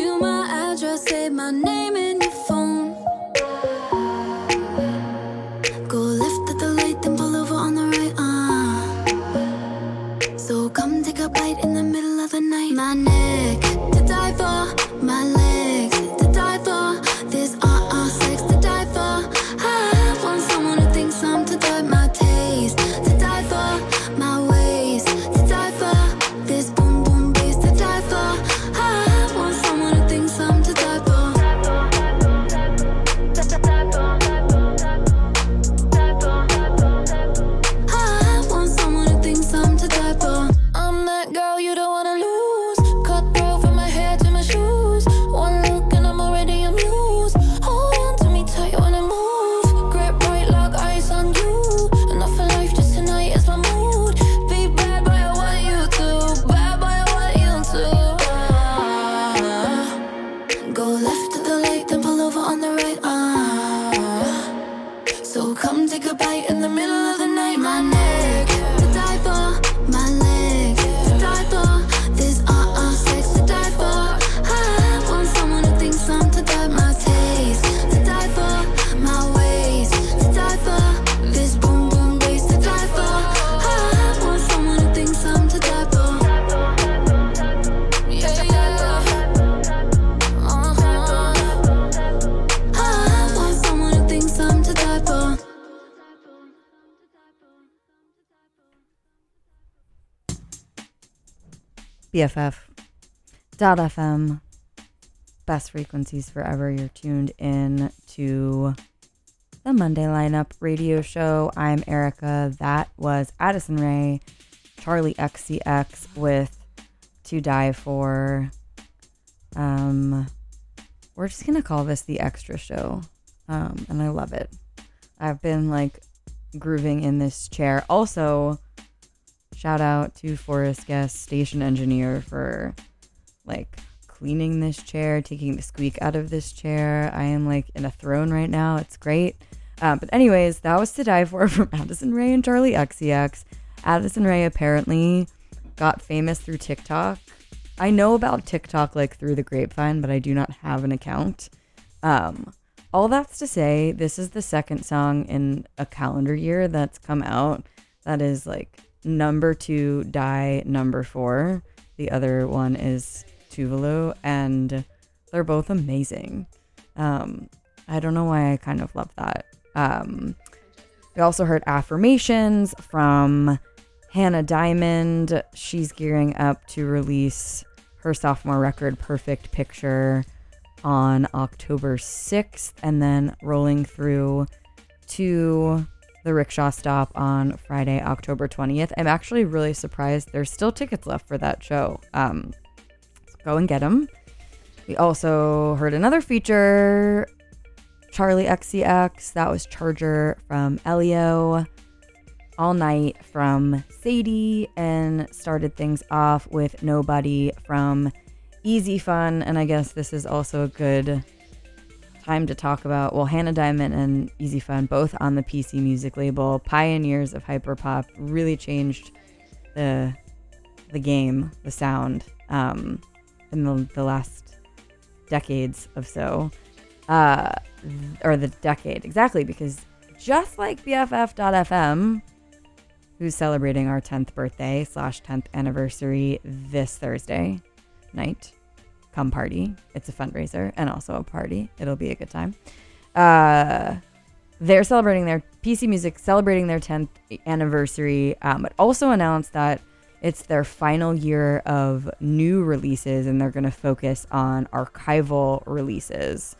you my address, say my name in your phone. Go left at the light, then pull over on the right. So come take a bite in the middle of the night. My neck to die for, my legs to die for, this sex to die for. I want someone who thinks I'm to die. My taste to die for, my waist to die for, this boom boom bass to die for. I want someone who thinks I'm to die for. I want someone who thinks I'm to die for. I'm that girl you don't wanna lose. Cut through from my hair to my shoes. One look and I'm already amused. Hold on to me tight when I move. Grip right like ice on you. Enough for life, just tonight is my mood. Be bad boy, I want you to. Bad boy, I want you to. Go left at the light, then pull over on the right. So come take a bite in the middle of the night. My neck to die for, my legs to die for, this sex to die for. I want someone who thinks I'm to die. My taste to die for, my waist to die for, this boom boom bass to die for. I want someone who thinks I'm to die for. Yeah, yeah. I want someone who thinks I'm to die for. BFF.fm, best frequencies forever. You're tuned in to the Monday Lineup radio show. I'm Erica. That was Addison Rae, Charli XCX with To Die For. We're just going to call this the extra show, and I love it. I've been like grooving in this chair. Also, shout out to Forest Guest Station Engineer for like cleaning this chair, taking the squeak out of this chair. I am like in a throne right now. It's great. But anyways, that was To Die For from Addison Rae and Charli XCX. Addison Rae apparently got famous through TikTok. I know about TikTok like through the grapevine, but I do not have an account. All that's to say, this is the second song in a calendar year that's come out that is like number 2, Die, number 4. The other one is Tuvalu, and they're both amazing. I don't know why I kind of love that. We also heard Affirmations from Hannah Diamond. She's gearing up to release her sophomore record, Perfect Picture, on October 6th, and then rolling through to the Rickshaw Stop on Friday, October 20th. I'm actually really surprised there's still tickets left for that show. So go and get them. We also heard another feature, Charli XCX. That was Charger from Elio, All Night from Sadie, and started things off with Nobody from Easy Fun. And I guess this is also a good time to talk about, well, Hannah Diamond and Easy Fun, both on the PC Music label, pioneers of hyperpop, really changed the game, the sound, in the last decades of so, or the decade, exactly, because just like BFF.fm, who's celebrating our 10th birthday / 10th anniversary this Thursday night, come party. It's a fundraiser and also a party. It'll be a good time. They're celebrating their PC Music, celebrating their 10th anniversary, but also announced that it's their final year of new releases, and they're going to focus on archival releases.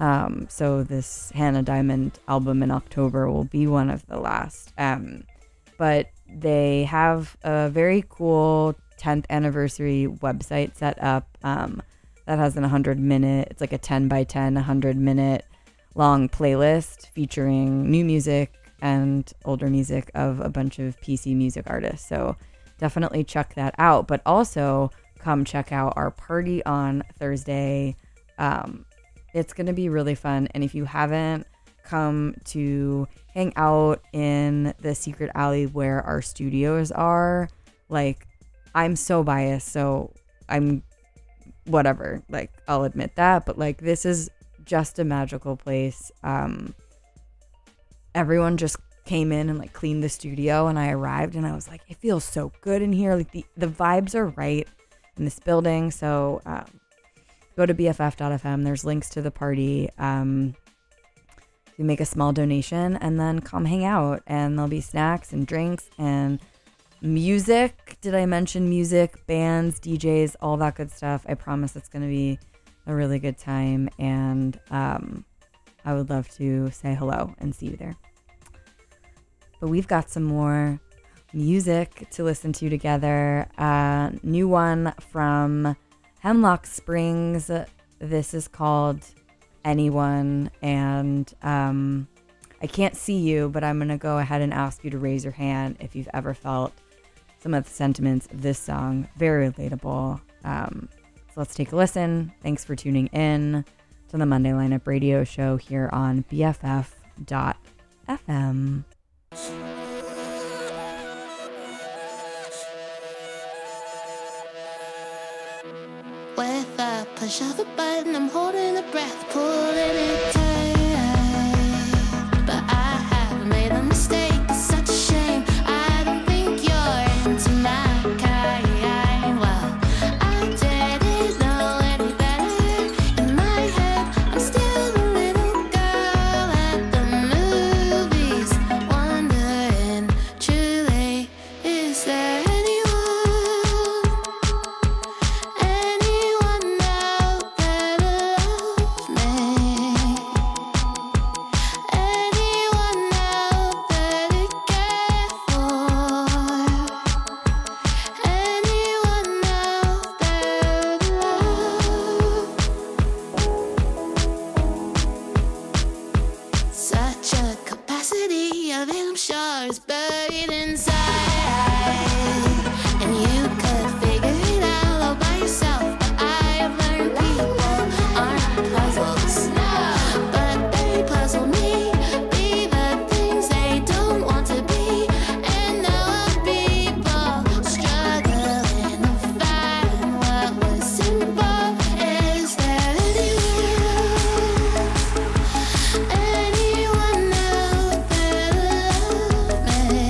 So this Hannah Diamond album in October will be one of the last. But they have a very cool 10th anniversary website set up. That has an 100-minute, it's like a 10 by 10, 100-minute long playlist featuring new music and older music of a bunch of PC Music artists. So definitely check that out. But also come check out our party on Thursday. It's going to be really fun. And if you haven't, come to hang out in the secret alley where our studios are. Like, I'm so biased, so I'm whatever, like, I'll admit that, but like, this is just a magical place. Everyone just came in and like cleaned the studio, and I arrived and I was like, it feels so good in here. Like, the vibes are right in this building. So go to BFF.fm. There's links to the party. You make a small donation and then come hang out, and there'll be snacks and drinks and music. Did I mention music, bands, DJs, all that good stuff? I promise it's going to be a really good time, and I would love to say hello and see you there. But we've got some more music to listen to together. New one from Hemlock Springs. This is called Anyone, and I can't see you, but I'm going to go ahead and ask you to raise your hand if you've ever felt some of the sentiments of this song. Very relatable. So let's take a listen. Thanks for tuning in to the Monday Lineup Radio Show here on BFF.fm. With a push of a button, I'm holding a breath, pulling it tight. But I have made a mistake, it's such a shame. I don't think you're into my kind. Well, I didn't know any better. In my head, I'm still the little girl at the movies, wondering, truly, is there anyone out there to love me? Anyone out there to care for? Anyone out there to love? Such a capacity of it, I'm sure, is buried inside. And you could figure it out all by yourself. But I have learned people aren't puzzles. But they puzzle me. Be the things they don't want to be. And now I'm people struggling to find what was simple. Is there anyone out there to love me?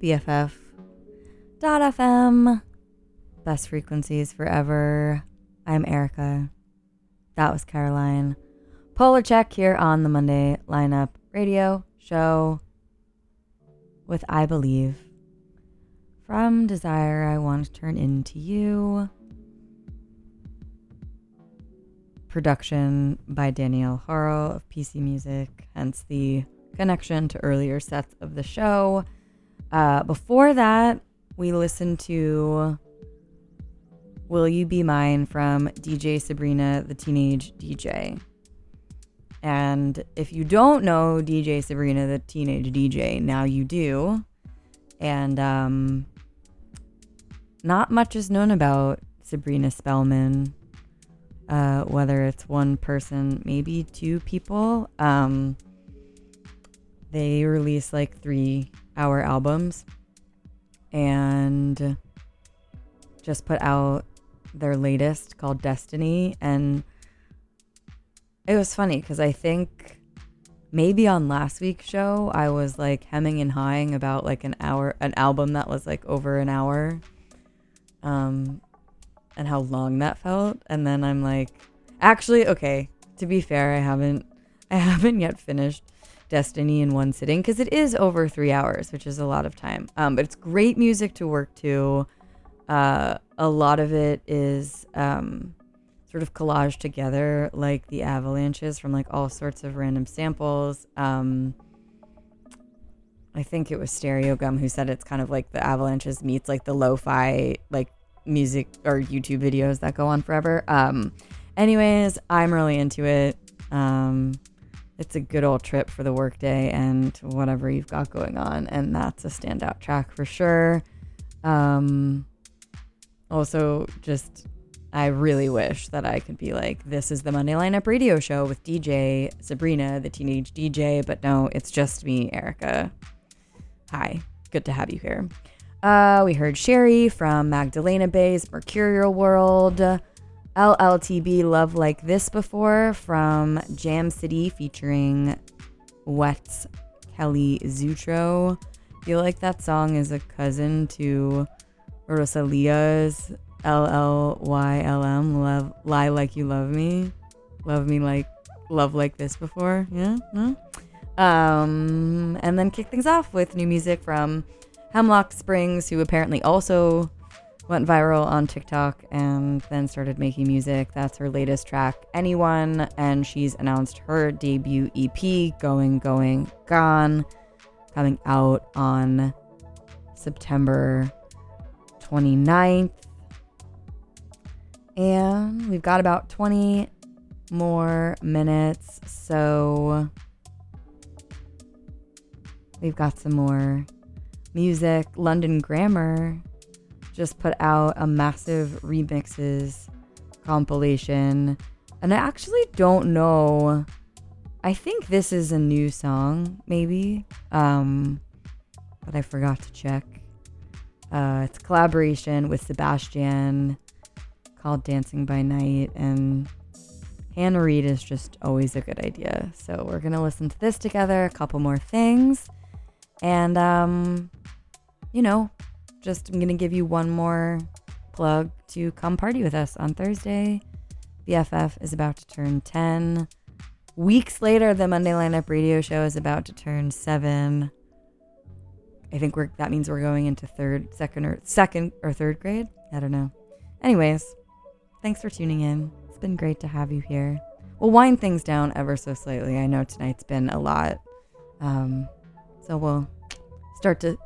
BFF.fm. Best frequencies forever. I'm Erica. That was Caroline. Polar check here on the Monday lineup radio show with I Believe. From Desire, I Want to Turn Into You. Production by Danielle Harrell of PC Music, hence the connection to earlier sets of the show. Before that, we listened to Will You Be Mine from DJ Sabrina, the Teenage DJ. And if you don't know DJ Sabrina, the Teenage DJ, now you do. And not much is known about Sabrina Spellman, whether it's one person, maybe two people. They release like 3-hour albums and just put out their latest called Destiny. And it was funny because I think maybe on last week's show, I was like hemming and hawing about like an album that was like over an hour, and how long that felt. And then I'm like, actually, okay, to be fair, I haven't yet finished Destiny in one sitting because it is over 3 hours, which is a lot of time. But it's great music to work to. A lot of it is sort of collaged together, like the Avalanches, from like all sorts of random samples. I think it was Stereo Gum who said it's kind of like the Avalanches meets like the lo-fi like music or YouTube videos that go on forever. Anyways, I'm really into it. It's a good old trip for the workday and whatever you've got going on, and that's a standout track for sure. Also, just I really wish that I could be like, this is the Monday lineup radio show with DJ Sabrina, the Teenage DJ, but no, it's just me, Erica. Hi, good to have you here. We heard Sherry from Magdalena Bay's Mercurial World, LLTB Love Like This Before from Jam City featuring Wets Kelly Zutro. I feel like that song is a cousin to Rosalia's LLYLM, Love, Lie Like You Love Me Like Love Like This Before. Yeah, yeah. And then kick things off with new music from Hemlock Springs, who apparently also went viral on TikTok and then started making music. That's her latest track, Anyone, and she's announced her debut EP, Going Gone, coming out on September 29th. And we've got about 20 more minutes, so we've got some more music. London Grammar just put out a massive remixes compilation, and I actually don't know, I think this is a new song maybe, but I forgot to check. It's a collaboration with Sebastian called Dancing by Night, and Hannah Reid is just always a good idea, so we're gonna listen to this together, a couple more things, and you know, just I'm going to give you one more plug to come party with us on Thursday. BFF is about to turn 10. Weeks later, the Monday lineup radio show is about to turn 7. I think that means we're going into second or third grade. I don't know. Anyways, thanks for tuning in. It's been great to have you here. We'll wind things down ever so slightly. I know tonight's been a lot. So we'll start to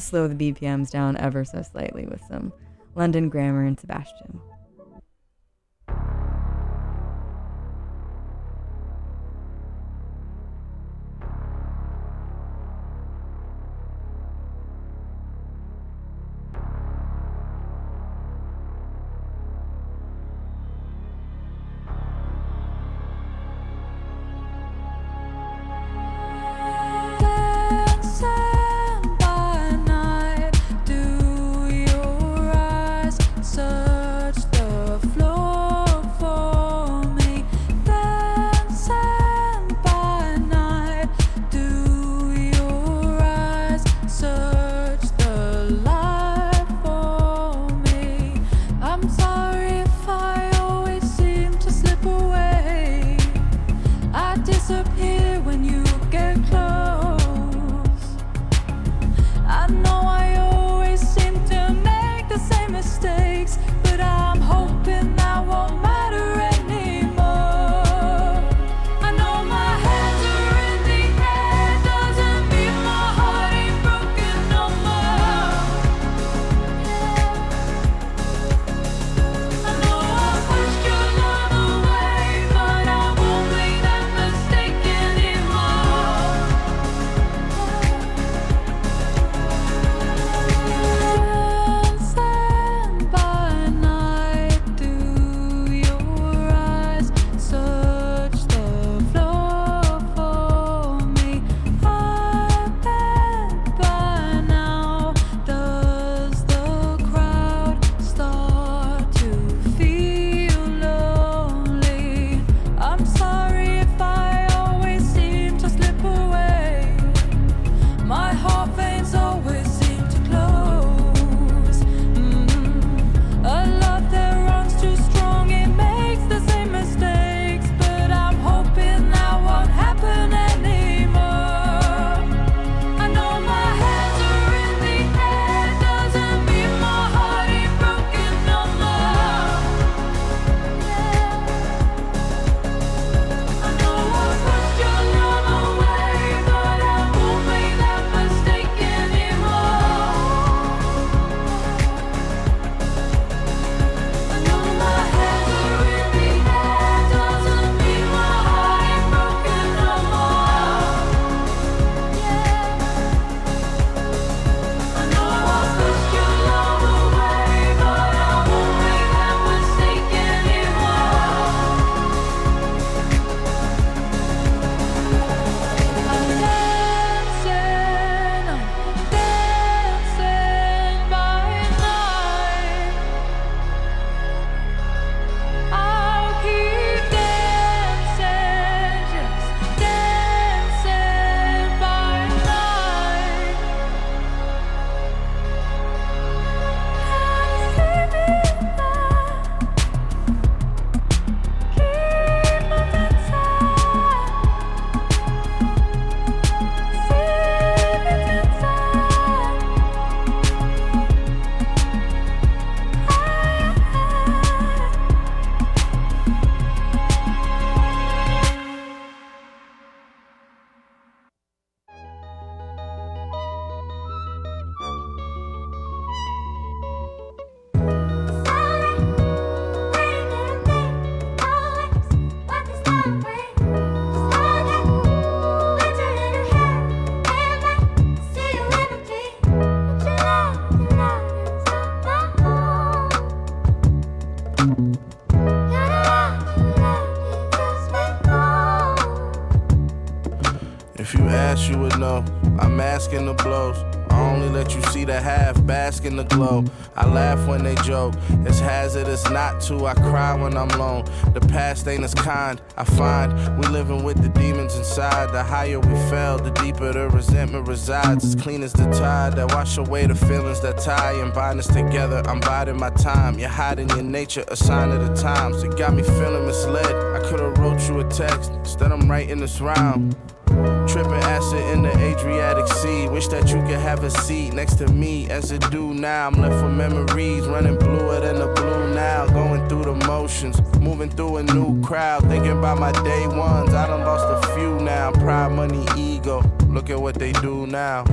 slow the BPMs down ever so slightly with some London Grammar and Sebastian. The blows. I only let you see the half, bask in the glow. I laugh when they joke. It's hazardous not to. I cry when I'm alone. The past ain't as kind. I find we living with the demons inside. The higher we fell, the deeper the resentment resides. As clean as the tide that wash away the feelings that tie and bind us together. I'm biding my time. You're hiding your nature, a sign of the times. It got me feeling misled. I could have wrote you a text. Instead, I'm writing this rhyme. Tripping acid in the Adriatic Sea. Wish that you could have a seat next to me as it do now. I'm left with memories running bluer than the blue now. Going through the motions, moving through a new crowd. Thinking about my day ones, I done lost a few now. Pride, money, ego, look at what they do now.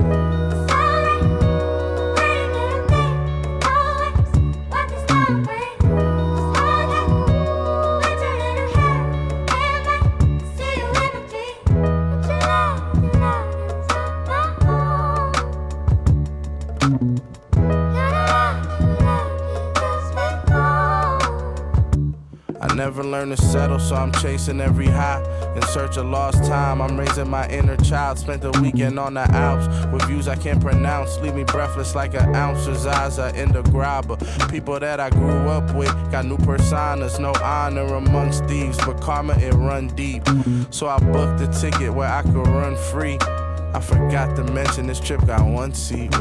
Never learn to settle, so I'm chasing every high in search of lost time. I'm raising my inner child. Spent the weekend on the Alps with views I can't pronounce. Leave me breathless like an ounce of Zaza in the grabber. People that I grew up with got new personas. No honor amongst thieves, but karma it run deep. So I booked a ticket where I could run free. I forgot to mention this trip got one seat.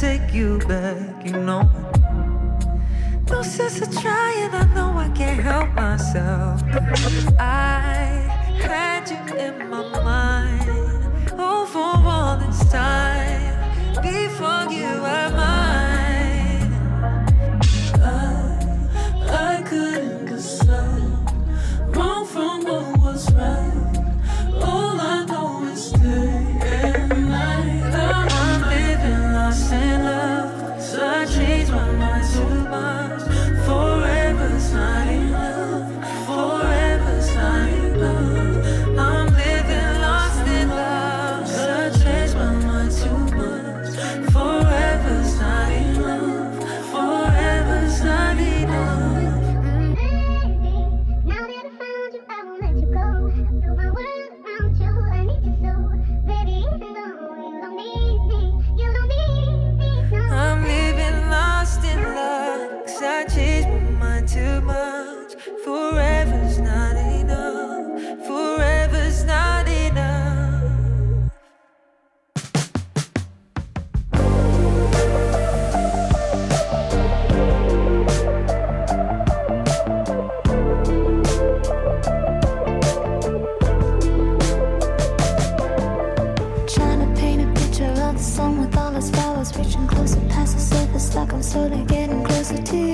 take you back, you know. No sense of trying, I know I can't help myself. I had you in my mind, oh, for all this time. Before you were mine, I couldn't decide wrong from what was right. All I know is day and night. I'm living lost in love, so I changed my mind too much. Forever's not enough. Forever's not enough. I'm living lost in love, so I changed my mind too much. Forever's not enough. Forever's not enough. Too much, forever's not enough, forever's not enough. Trying to paint a picture of the sun with all its flowers, reaching closer past the surface like I'm slowly getting closer to you.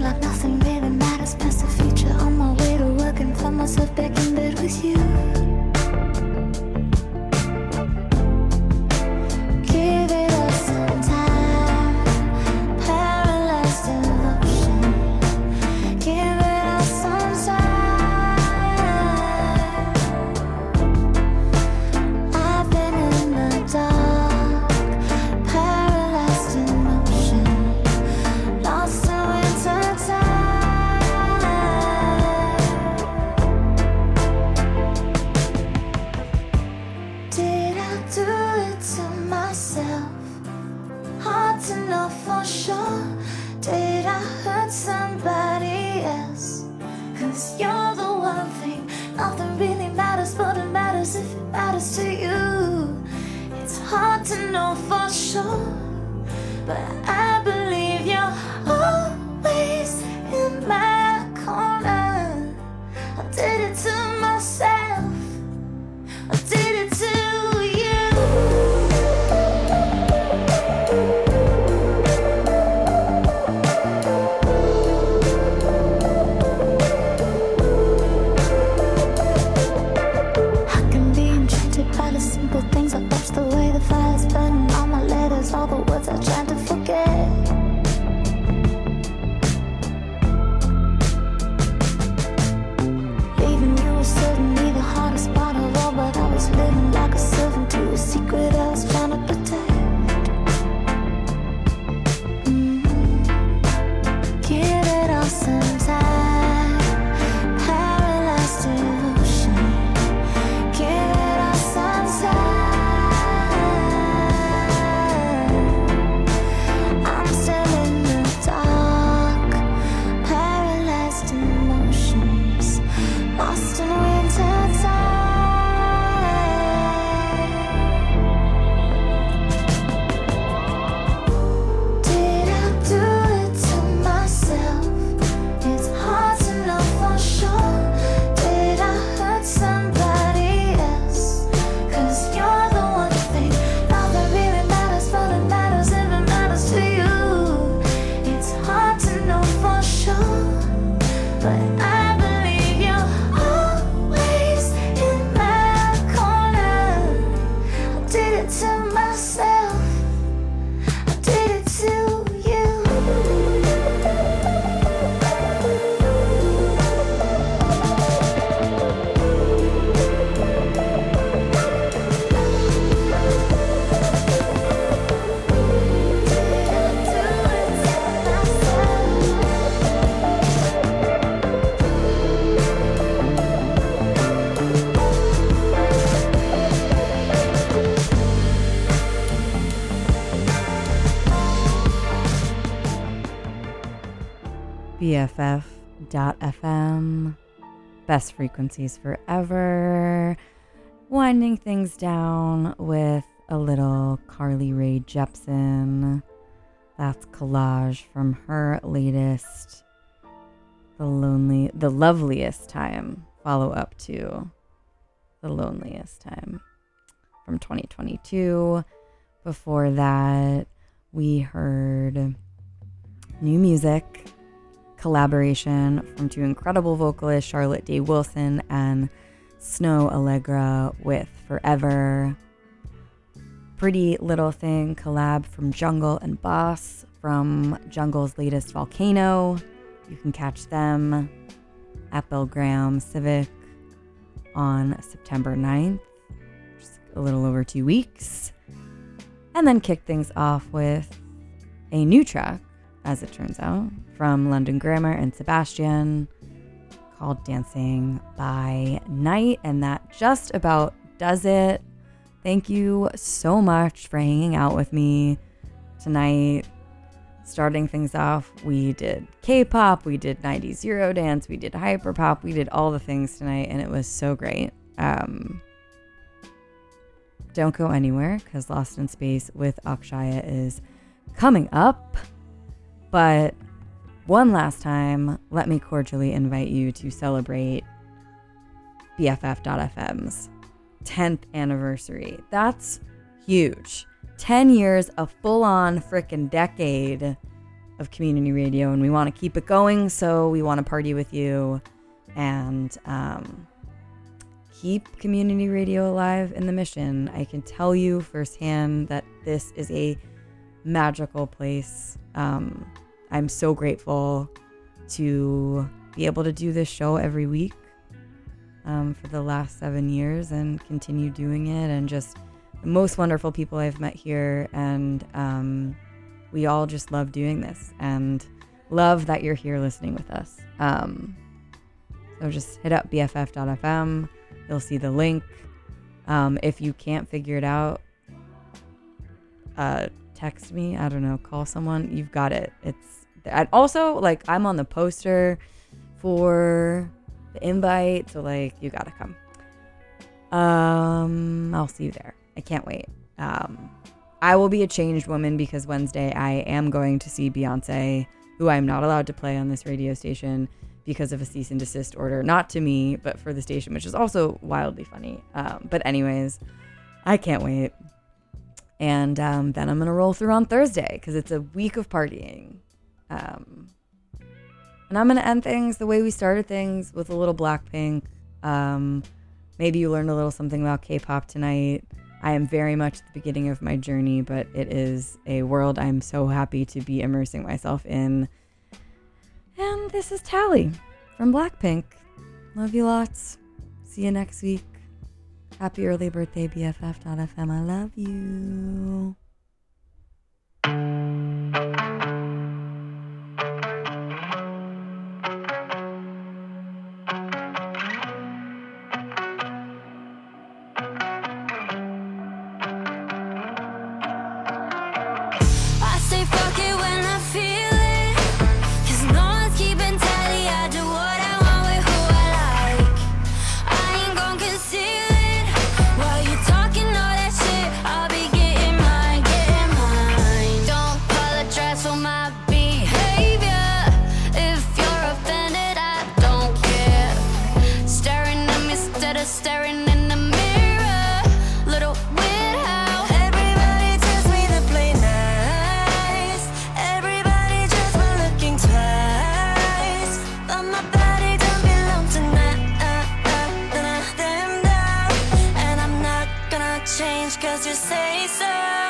Like nothing really matters past the future. On my way to work and find myself back in bed with you. Give it up some time. Paralyzed devotion. Give it up some time. I've been in the dark. Paralyzed in motion. Lost in sure, did I hurt somebody else? Cause you're the one thing, nothing really matters, but it matters if it matters to you. It's hard to know for sure, but I believe you're always in my corner. I did it to myself, I did it to all the words I tried to forget. Leaving you was certainly the hardest part of all, but I was living like a servant to a secret I was trying to protect. Mm-hmm. Give it all some time. Paralyzed devotion. Give it all some time. BFF.fm, Best frequencies forever. Winding things down with a little Carly Rae Jepsen. That's Collage from her latest, The Loveliest Time, follow up to The Loneliest Time from 2022. Before that, we heard new music, collaboration from two incredible vocalists, Charlotte Day Wilson and Snow Allegra with Forever. Pretty Little Thing collab from Jungle and Boss from Jungle's latest Volcano. You can catch them at Belgram Civic on September 9th, just a little over 2 weeks. And then kick things off with a new track, as it turns out, from London Grammar and Sebastian called Dancing by Night. And that just about does it. Thank you so much for hanging out with me tonight. Starting things off, we did K-pop, we did 90s Eurodance, we did hyperpop, we did all the things tonight, and it was so great. Don't go anywhere, because Lost in Space with Akshaya is coming up. But one last time, let me cordially invite you to celebrate BFF.fm's 10th anniversary. That's huge. 10 years, a full-on frickin' decade of community radio, and we want to keep it going, so we want to party with you and keep community radio alive in the mission. I can tell you firsthand that this is a magical place. I'm so grateful to be able to do this show every week for the last 7 years and continue doing it, and just the most wonderful people I've met here, and we all just love doing this and love that you're here listening with us. So just hit up BFF.fm. You'll see the link. If you can't figure it out, text me. I don't know. Call someone. You've got it. It's and also, like, I'm on the poster for the invite, so, like, you gotta come. I'll see you there. I can't wait. I will be a changed woman, because Wednesday I am going to see Beyonce, who I'm not allowed to play on this radio station because of a cease and desist order. Not to me, but for the station, which is also wildly funny. But anyways, I can't wait. And then I'm going to roll through on Thursday, because it's a week of partying. And I'm going to end things the way we started things, with a little BLACKPINK. Maybe you learned a little something about K-pop tonight. I am very much at the beginning of my journey, but it is a world I'm so happy to be immersing myself in. And this is Tally from BLACKPINK. Love you lots. See you next week. Happy early birthday, BFF.fm. I love you. Change 'cause you say so.